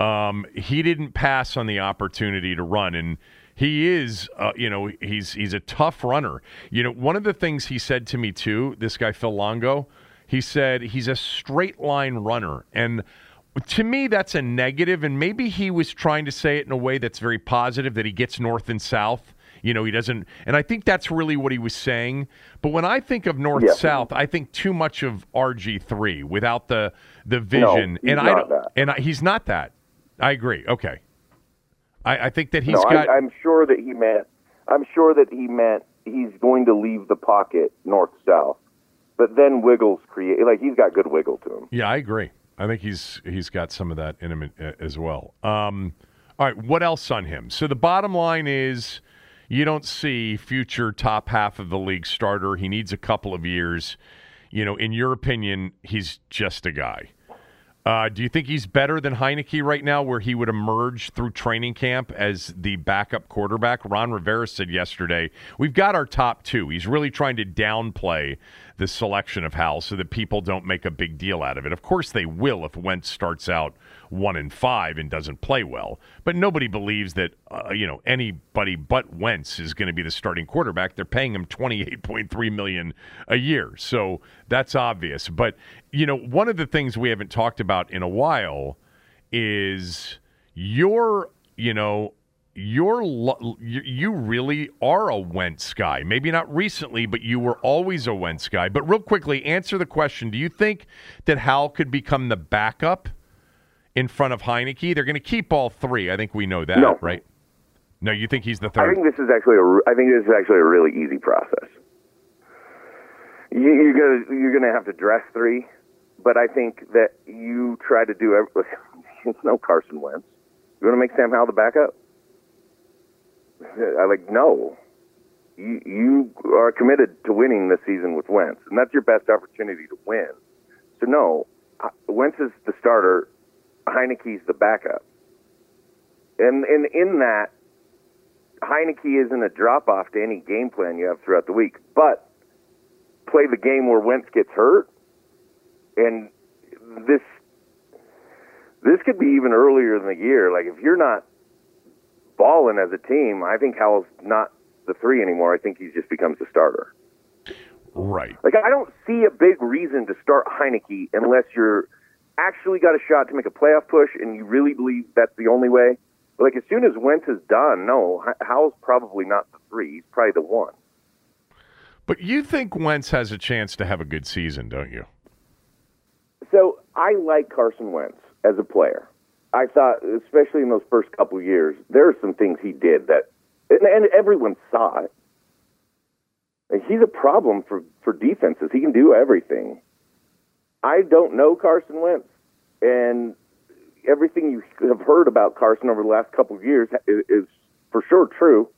um, he didn't pass on the opportunity to run. And he is, uh, you know, he's he's a tough runner. You know, one of the things he said to me, too, this guy, Phil Longo, he said he's a straight line runner. And to me, that's a negative. And maybe he was trying to say it in a way that's very positive, that he gets north and south. You know, he doesn't, and I think that's really what he was saying. But when I think of north-south, yeah. I think too much of R G three without the the vision. No, and I don't, that. and I, he's not that. I agree. Okay, I, I think that he's no, got. I, I'm sure that he meant. I'm sure that he meant he's going to leave the pocket north-south, but then wiggles create. Like he's got good wiggle to him. Yeah, I agree. I think he's he's got some of that in him as well. Um, all right, what else on him? So the bottom line is, you don't see future top half of the league starter. He needs a couple of years. You know, in your opinion, he's just a guy. Uh, do you think he's better than Heinicke right now, where he would emerge through training camp as the backup quarterback? Ron Rivera said yesterday, we've got our top two. He's really trying to downplay the selection of Howell so that people don't make a big deal out of it. Of course they will if Wentz starts out one and five and doesn't play well. But nobody believes that uh, you know anybody but Wentz is going to be the starting quarterback. They're paying him twenty-eight point three million dollars a year. So that's obvious. But you know, one of the things we haven't talked about in a while is your, you know, your you really are a Wentz guy. Maybe not recently, but you were always a Wentz guy. But real quickly, answer the question: do you think that Howell could become the backup in front of Heinicke? They're going to keep all three. I think we know that, no. right? No, you think he's the third? I think this is actually a. I think this is actually a really easy process. You, you're going to you're going to have to dress three. But I think that you try to do every, it's no Carson Wentz. You want to make Sam Howell the backup? I like no. You you are committed to winning this season with Wentz, and that's your best opportunity to win. So no, Wentz is the starter. Heinicke's the backup. And and in that, Heinicke isn't a drop off to any game plan you have throughout the week. But play the game where Wentz gets hurt. And this this could be even earlier in the year. Like, if you're not balling as a team, I think Howell's not the three anymore. I think he just becomes the starter. Right. Like, I don't see a big reason to start Heinicke unless you're actually got a shot to make a playoff push, and you really believe that's the only way. But like, as soon as Wentz is done, no, Howell's probably not the three. He's probably the one. But you think Wentz has a chance to have a good season, don't you? So I like Carson Wentz as a player. I thought, especially in those first couple years, there are some things he did that and, and everyone saw it. Like, he's a problem for, for defenses. He can do everything. I don't know Carson Wentz, and everything you have heard about Carson over the last couple of years is, is for sure true.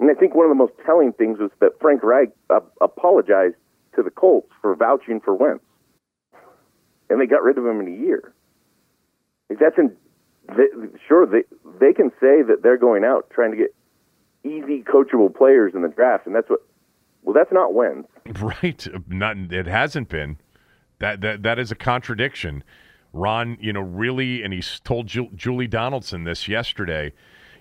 And I think one of the most telling things was that Frank Reich uh, apologized to the Colts for vouching for Wentz, and they got rid of him in a year. Like, that's in, they, sure, they, they can say that they're going out trying to get easy, coachable players in the draft, and that's what, well, that's not Wentz. Right. Not, it hasn't been. That, that that is a contradiction. Ron, you know, really, and he's told Ju- Julie Donaldson this yesterday,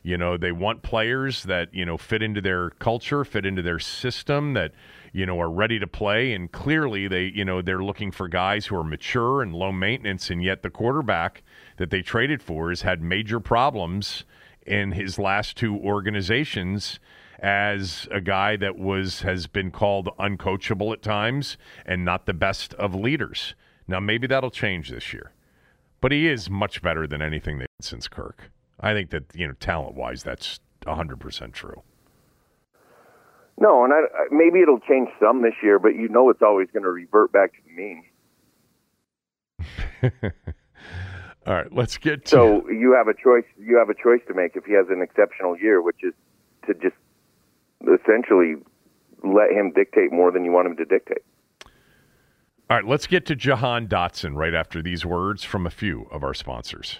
you know, they want players that, you know, fit into their culture, fit into their system, that, you know, are ready to play. And clearly they, you know, they're looking for guys who are mature and low maintenance. And yet the quarterback that they traded for has had major problems in his last two organizations as a guy that was, has been called uncoachable at times and not the best of leaders. Now, maybe that'll change this year, but he is much better than anything they've done since Kirk. I think that, you know, talent-wise, that's one hundred percent true. No, and I, maybe it'll change some this year, but you know it's always going to revert back to the mean. All right, let's get to... So you have a choice, you have a choice to make if he has an exceptional year, which is to just essentially let him dictate more than you want him to dictate. All right, let's get to Jahan Dotson right after these words from a few of our sponsors.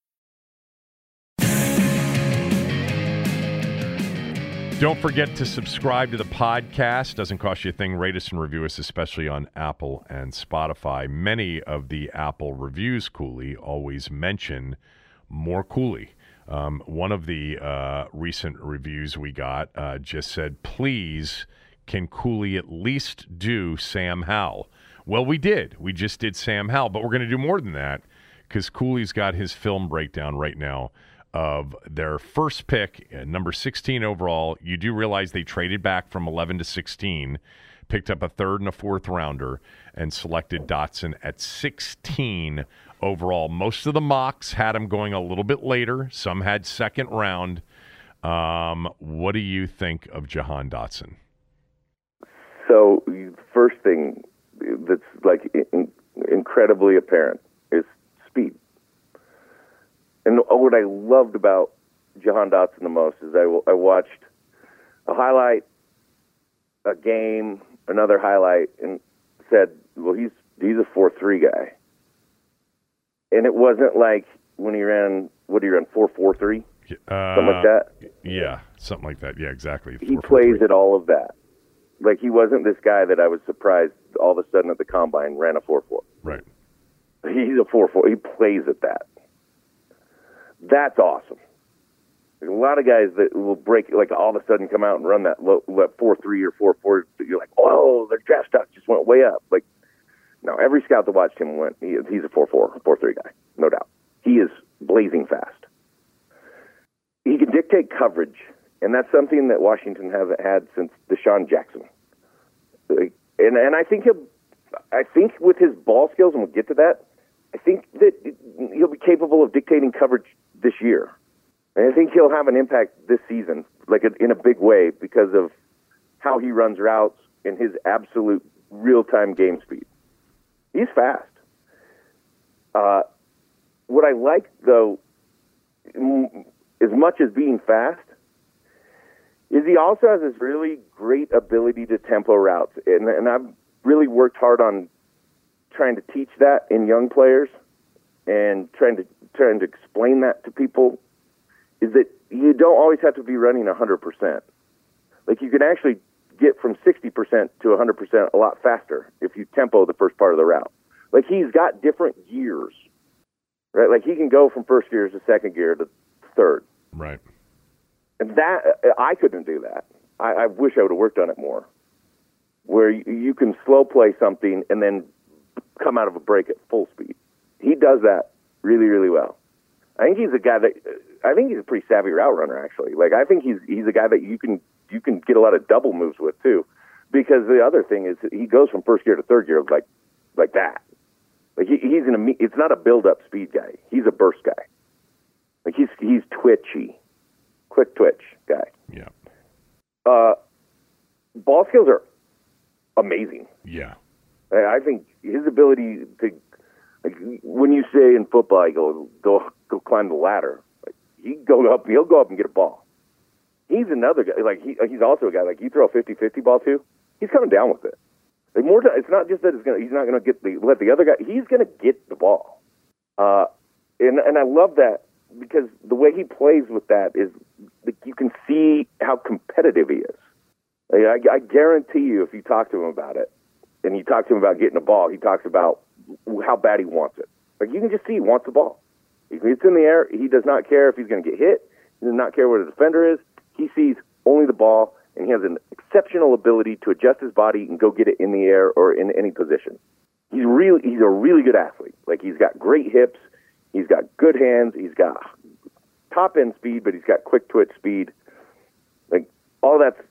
Don't forget to subscribe to the podcast. Doesn't cost you a thing. Rate us and review us, especially on Apple and Spotify. Many of the Apple reviews, Cooley, always mention more Cooley. Um, one of the uh, recent reviews we got uh, just said, please, can Cooley at least do Sam Howell? Well, we did. We just did Sam Howell, but we're going to do more than that because Cooley's got his film breakdown right now of their first pick, number sixteen overall. You do realize they traded back from eleven to sixteen, picked up a third and a fourth rounder, and selected Dotson at sixteen overall. Most of the mocks had him going a little bit later. Some had second round. Um, what do you think of Jahan Dotson? So, first thing that's like in- incredibly apparent is speed. And what I loved about Jahan Dotson the most is I, I watched a highlight, a game, another highlight, and said, well, he's he's a four three guy. And it wasn't like when he ran, what did he run, four four three? Uh, something like that? Yeah, something like that. Yeah, exactly. He plays at all of that. Like, he wasn't this guy that I was surprised all of a sudden at the Combine ran a four four. Right. He's a four four. He plays at that. That's awesome. There's a lot of guys that will break, like all of a sudden come out and run that low, low, four three or four four. You're like, oh, their draft stock just went way up. Like, no, every scout that watched him went, he, he's a four four, four three guy, no doubt. He is blazing fast. He can dictate coverage, and that's something that Washington hasn't had since DeSean Jackson. Like, and and I think he'll, I think with his ball skills, and we'll get to that, I think that he'll be capable of dictating coverage this year. And I think he'll have an impact this season, like in a big way, because of how he runs routes and his absolute real-time game speed. He's fast. Uh, what I like, though, as much as being fast, is he also has this really great ability to tempo routes. And, and I've really worked hard on trying to teach that in young players and trying to trying to explain that to people is that you don't always have to be running one hundred percent. Like, you can actually get from sixty percent to one hundred percent a lot faster if you tempo the first part of the route. Like, he's got different gears, right? Like, he can go from first gears to second gear to third. Right. That I couldn't do that. I, I wish I would have worked on it more, where you, you can slow play something and then come out of a break at full speed. He does that really, really well. I think he's a guy that I think he's a pretty savvy route runner, actually. Like I think he's he's a guy that you can you can get a lot of double moves with too, because the other thing is he goes from first gear to third gear like like that. Like he, he's an it's not a build up speed guy. He's a burst guy. Like he's he's twitchy, quick twitch guy. Yeah. Uh, ball skills are amazing. Yeah. I, I think his ability to, like, when you say in football, I go go go climb the ladder. Like, he go up, he'll go up and get a ball. He's another guy. Like he, he's also a guy. Like you throw a fifty-fifty ball to, he's coming down with it. Like more, it's not just that it's gonna, he's not going to get the let the other guy. He's going to get the ball. Uh, and and I love that because the way he plays with that is like, you can see how competitive he is. Like, I, I guarantee you, if you talk to him about it, and you talk to him about getting a ball, he talks about how bad he wants it. Like you can just see he wants the ball. If it's in the air, he does not care if he's going to get hit. He does not care where the defender is. He sees only the ball, and he has an exceptional ability to adjust his body and go get it in the air or in any position. He's really, he's a really good athlete. Like he's got great hips, he's got good hands, he's got top end speed, but he's got quick twitch speed. Like all that's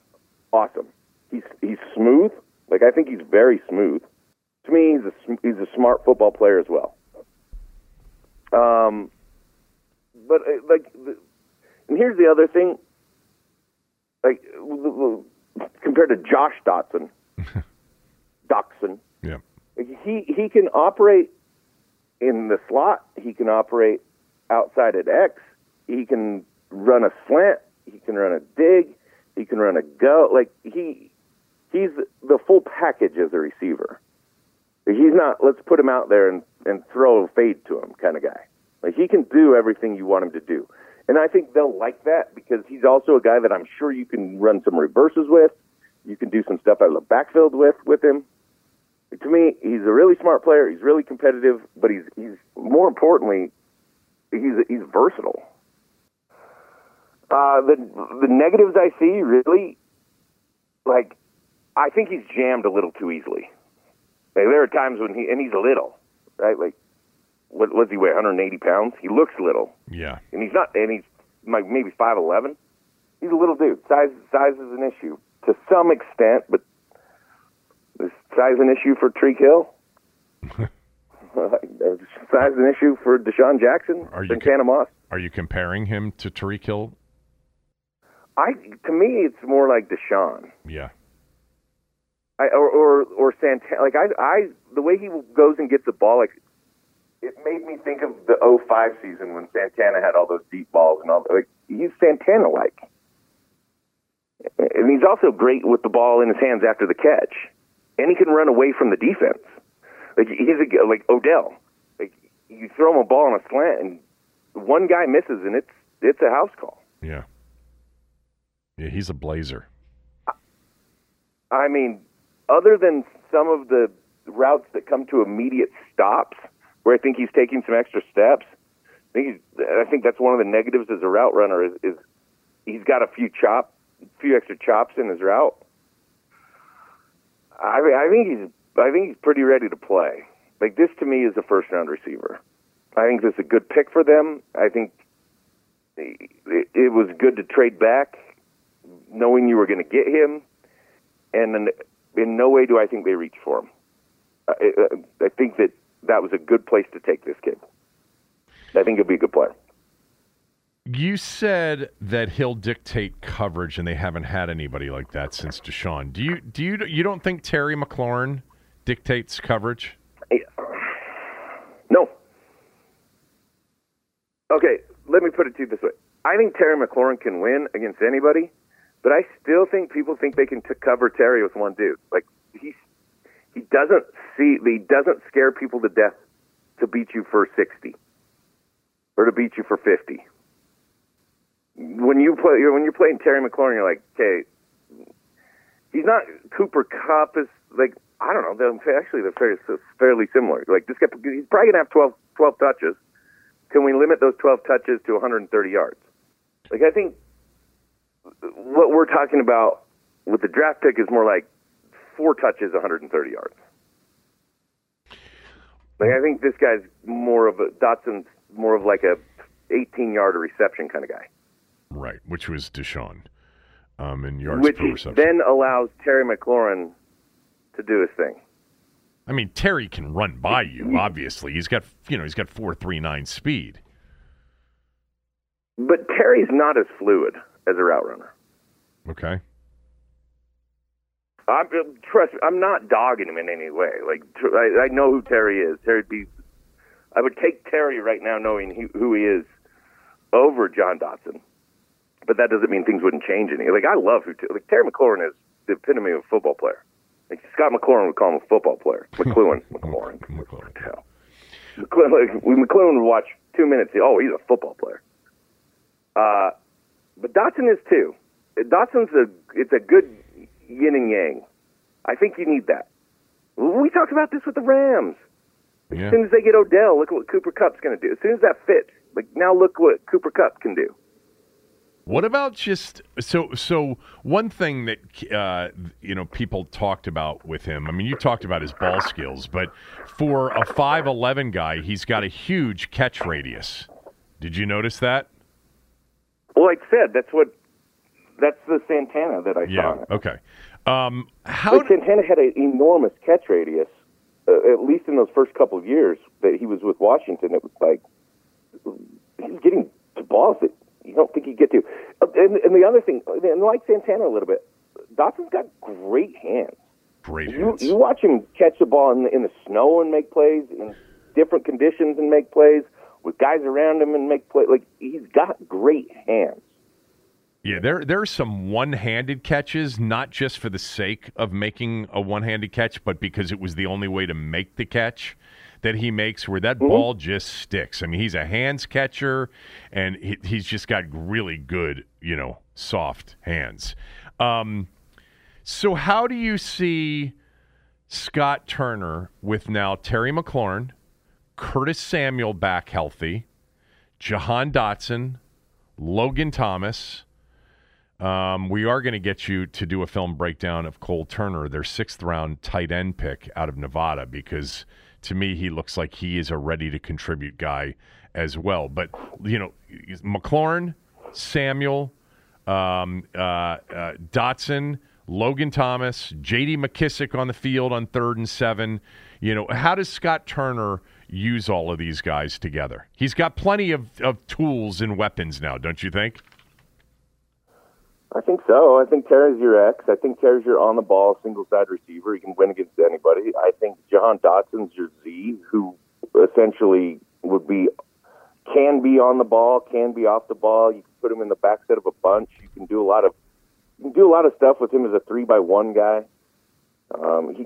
awesome. He's he's smooth. Like I think he's very smooth. To me, he's a, he's a smart football player as well. Um, but like, the, and here's the other thing. Like compared to Josh Dotson, Dotson, yeah, he he can operate in the slot. He can operate outside at X. He can run a slant. He can run a dig. He can run a go. Like he he's the full package as a receiver. He's not, let's put him out there and, and throw a fade to him kind of guy. Like he can do everything you want him to do. And I think they'll like that because he's also a guy that I'm sure you can run some reverses with. You can do some stuff out of the backfield with with him. To me, he's a really smart player. He's really competitive, but he's he's more importantly, he's he's versatile. Uh, the the negatives I see really, like, I think he's jammed a little too easily. Like, there are times when he, and he's little, right? Like, what, what does he weigh, one hundred eighty pounds? He looks little. Yeah. And he's not, and he's like maybe five eleven. He's a little dude. Size, size is an issue to some extent, but is size an issue for Tariq Hill? uh, size an issue for DeSean Jackson? Are Santana Moss? Are you comparing him to Tariq Hill? I, to me, it's more like DeSean. Yeah. I, or or, or Santana, like I, I, the way he goes and gets the ball, like it made me think of the oh five season when Santana had all those deep balls and all. Like he's Santana-like, and he's also great with the ball in his hands after the catch, and he can run away from the defense. Like he's a, like Odell, like you throw him a ball on a slant, and one guy misses, and it's it's a house call. Yeah, yeah, he's a blazer. I, I mean. Other than some of the routes that come to immediate stops, where I think he's taking some extra steps, I think, he's, I think that's one of the negatives as a route runner is, is he's got a few chop, few extra chops in his route. I, I think he's I think he's pretty ready to play. Like this to me is a first round receiver. I think this is a good pick for them. I think it, it was good to trade back, knowing you were going to get him, and then. In no way do I think they reach for him. I, I think that that was a good place to take this kid. I think he'll be a good player. You said that he'll dictate coverage, and they haven't had anybody like that since DeSean. Do you do you you don't think Terry McLaurin dictates coverage? No. Okay, let me put it to you this way. I think Terry McLaurin can win against anybody. But I still think people think they can t- cover Terry with one dude. Like he, he doesn't see, he doesn't scare people to death to beat you for sixty or to beat you for fifty. When you play, when you're playing Terry McLaurin, you're like, okay, he's not Cooper Kupp is like I don't know. They're actually they're fairly, fairly similar. Like this guy, he's probably gonna have twelve, twelve touches. Can we limit those twelve touches to one hundred thirty yards? Like I think. what we're talking about with the draft pick is more like four touches, one hundred thirty yards. Like, I think this guy's more of a, Dotson's more of like a eighteen-yarder reception kind of guy. Right, which was DeSean um, in yards which per reception. Which then allows Terry McLaurin to do his thing. I mean, Terry can run by you, obviously. He's got, you know, he's got four three nine speed. But Terry's not as fluid as a route runner. Okay. I'm, trust me, I'm not dogging him in any way. Like, I, I know who Terry is. Terry'd be, I would take Terry right now, knowing he, who he is, over Jahan Dotson. But that doesn't mean things wouldn't change any. Like, I love who like Terry McLaurin is the epitome of a football player. Like, Scott McLaurin would call him a football player. McLaurin, McLaurin, McLaurin. McLaurin, like, McLaurin would watch two minutes. Oh, he's a football player. Uh, but Dotson is too. Dotson's a it's a good yin and yang. I think you need that. We talked about this with the Rams. As yeah. soon as they get Odell, look what Cooper Kupp's going to do. As soon as that fits, like now look what Cooper Kupp can do. What about just so so one thing that uh, you know people talked about with him? I mean, you talked about his ball skills, but for a five eleven guy, he's got a huge catch radius. Did you notice that? Well, like I said, that's what that's the Santana that I yeah, saw. Yeah. Okay. Um, how like, Santana had an enormous catch radius, uh, at least in those first couple of years that he was with Washington. It was like he was getting to balls that you don't think he'd get to. And, and the other thing, and like Santana a little bit, Dotson's got great hands. Great hands. You, you watch him catch the ball in the, in the snow and make plays, in different conditions and make plays, with guys around him and make plays. Like, he's got great hands. Yeah, there there are some one-handed catches, not just for the sake of making a one-handed catch, but because it was the only way to make the catch that he makes, where that mm-hmm. ball just sticks. I mean, he's a hands catcher, and he, he's just got really good, you know, soft hands. Um, so how do you see Scott Turner with now Terry McLaurin, Curtis Samuel back healthy, Jahan Dotson, Logan Thomas? Um, we are going to get you to do a film breakdown of Cole Turner, their sixth-round tight end pick out of Nevada, because to me he looks like he is a ready-to-contribute guy as well. But, you know, McLaurin, Samuel, um, uh, uh, Dotson, Logan Thomas, J D. McKissic on the field on third and seven. You know, how does Scott Turner use all of these guys together? He's got plenty of, of tools and weapons now, don't you think? I think so. I think Terry's your X. I think Terry's your on-the-ball, single-side receiver. He can win against anybody. I think Jahan Dotson's your Z, who essentially would be, can be on the ball, can be off the ball. You can put him in the backset of a bunch. You can do a lot of, you can do a lot of stuff with him as a three-by-one guy. Um, he,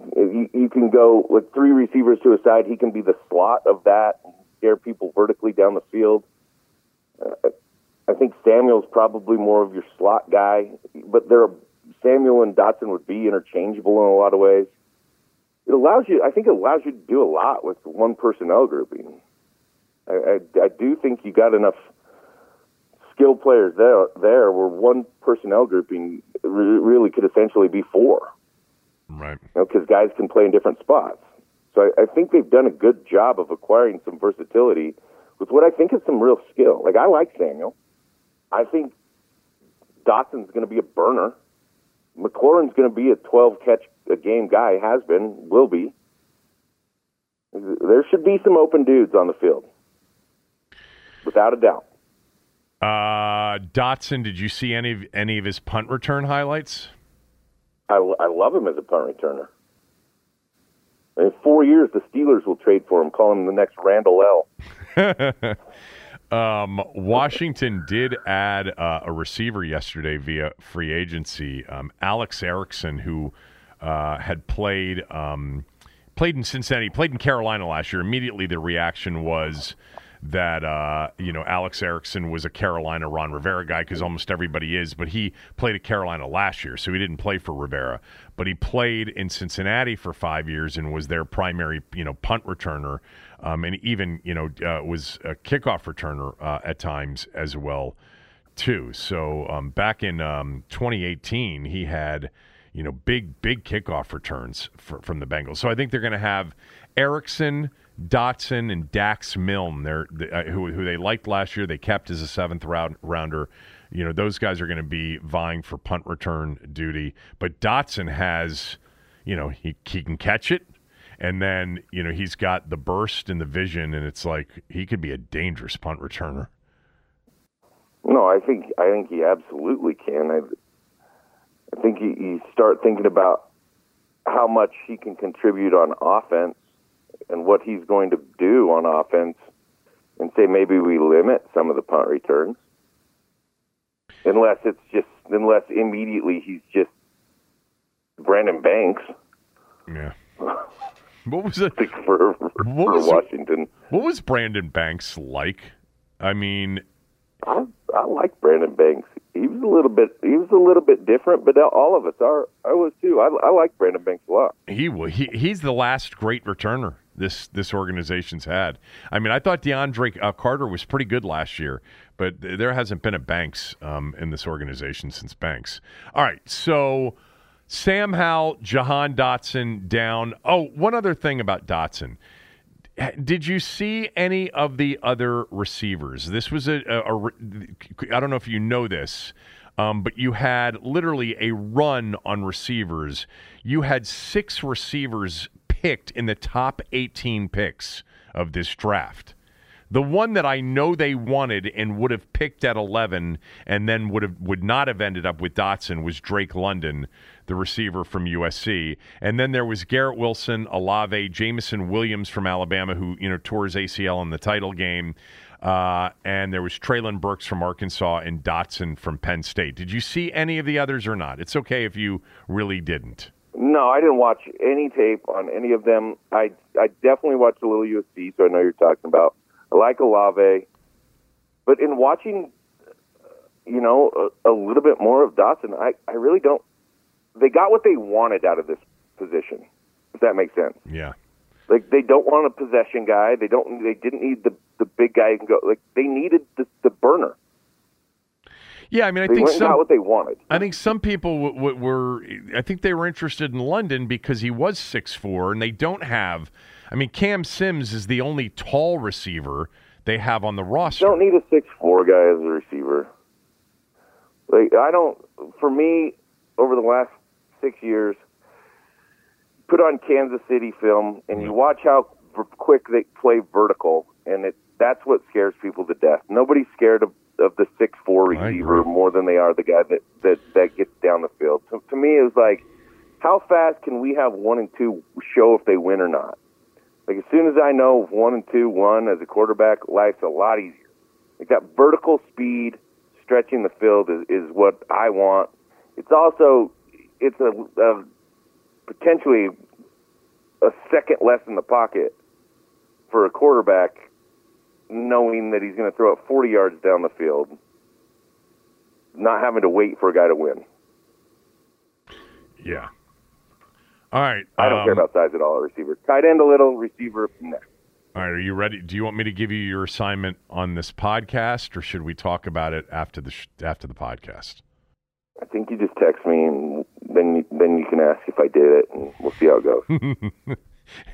he, he can go with three receivers to his side. He can be the slot of that and scare people vertically down the field. Uh, I think Samuel's probably more of your slot guy, but there are, Samuel and Dotson would be interchangeable in a lot of ways. It allows you, I think, it allows you to do a lot with one personnel grouping. I, I, I do think you got enough skilled players there, there where one personnel grouping re- really could essentially be four, right? Because you know, guys can play in different spots. So I, I think they've done a good job of acquiring some versatility with what I think is some real skill. Like, I like Samuel. I think Dotson's going to be a burner. McLaurin's going to be a twelve-catch-a-game guy, has been, will be. There should be some open dudes on the field, without a doubt. Uh, Dotson, did you see any of, any of his punt return highlights? I, I love him as a punt returner. In four years, the Steelers will trade for him, call him the next Randall L. Um, Washington did add uh, a receiver yesterday via free agency, um, Alex Erickson, who uh, had played um, played in Cincinnati, played in Carolina last year. Immediately, the reaction was that uh, you know Alex Erickson was a Carolina Ron Rivera guy, because almost everybody is, but he played at Carolina last year, so he didn't play for Rivera, but he played in Cincinnati for five years and was their primary you know punt returner. Um, and even, you know, uh, was a kickoff returner uh, at times as well, too. So um, back in um, twenty eighteen, he had, you know, big, big kickoff returns for, from the Bengals. So I think they're going to have Erickson, Dotson, and Dax Milne, they're, they, uh, who, who they liked last year. They kept as a seventh round rounder. You know, those guys are going to be vying for punt return duty. But Dotson has, you know, he, he can catch it. And then, you know, he's got the burst and the vision, and it's like he could be a dangerous punt returner. No, I think I think he absolutely can. I, I think you, you start thinking about how much he can contribute on offense and what he's going to do on offense, and say maybe we limit some of the punt returns, unless it's just unless immediately he's just Brandon Banks. Yeah. What was it for, for, what was, for Washington? What was Brandon Banks like? I mean, I, I like Brandon Banks. He was a little bit, he was a little bit different, but all of us are. I was too. I, I like Brandon Banks a lot. He, he he's the last great returner this this organization's had. I mean, I thought DeAndre uh, Carter was pretty good last year, but there hasn't been a Banks um, in this organization since Banks. All right, so. Sam Howell, Jahan Dotson down. Oh, one other thing about Dotson. Did you see any of the other receivers? This was a, a, a I don't know if you know this, um, but you had literally a run on receivers. You had six receivers picked in the top eighteen picks of this draft. The one that I know they wanted and would have picked at eleven and then would have would not have ended up with Dotson was Drake London, the receiver from U S C. And then there was Garrett Wilson, Olave, Jamison Williams from Alabama, who, you know, tore his A C L in the title game. Uh, and there was Treylon Burks from Arkansas and Dotson from Penn State. Did you see any of the others or not? It's okay if you really didn't. No, I didn't watch any tape on any of them. I, I definitely watched a little U S C, so I know you're talking about. I like Olave. But in watching, you know, a, a little bit more of Dotson, I, I really don't. They got what they wanted out of this position, if that makes sense. Yeah. Like, they don't want a possession guy. They don't. They didn't need the, the big guy who can go. Like, they needed the, the burner. Yeah, I mean, I they think some, got what they wanted. I think some people w- w- were, I think they were interested in London because he was six foot four, and they don't have, I mean, Cam Sims is the only tall receiver they have on the roster. You don't need a six foot four guy as a receiver. Like, I don't, for me, over the last six years, put on Kansas City film, and you watch how quick they play vertical, and it, that's what scares people to death. Nobody's scared of, of the six foot four receiver more than they are the guy that, that, that gets down the field. So, to me, it was like, how fast can we have one and two show if they win or not? Like, as soon as I know one and two won as a quarterback, life's a lot easier. Like, that vertical speed, stretching the field is, is what I want. It's also, it's a, a potentially a second less in the pocket for a quarterback, knowing that he's going to throw it forty yards down the field, not having to wait for a guy to win. Yeah. All right. I don't um, care about size at all. Receiver, tight end a little, receiver next. All right. Are you ready? Do you want me to give you your assignment on this podcast, or should we talk about it after the sh- after the podcast? I think you just text me, and then you, then you can ask if I did it, and we'll see how it goes.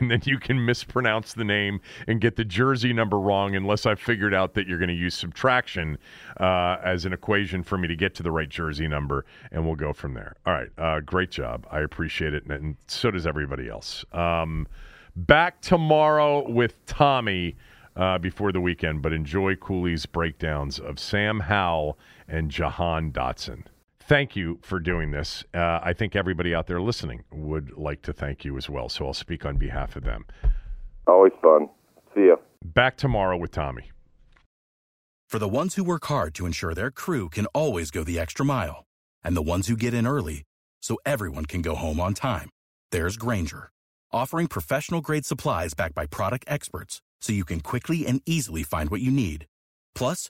And then you can mispronounce the name and get the jersey number wrong unless I figured out that you're going to use subtraction uh, as an equation for me to get to the right jersey number, and we'll go from there. All right, uh, great job. I appreciate it, and, and so does everybody else. Um, back tomorrow with Tommy uh, before the weekend, but enjoy Cooley's breakdowns of Sam Howell and Jahan Dotson. Thank you for doing this. Uh, I think everybody out there listening would like to thank you as well, so I'll speak on behalf of them. Always fun. See ya. Back tomorrow with Tommy. For the ones who work hard to ensure their crew can always go the extra mile, and the ones who get in early so everyone can go home on time, there's Grainger, offering professional-grade supplies backed by product experts so you can quickly and easily find what you need. Plus,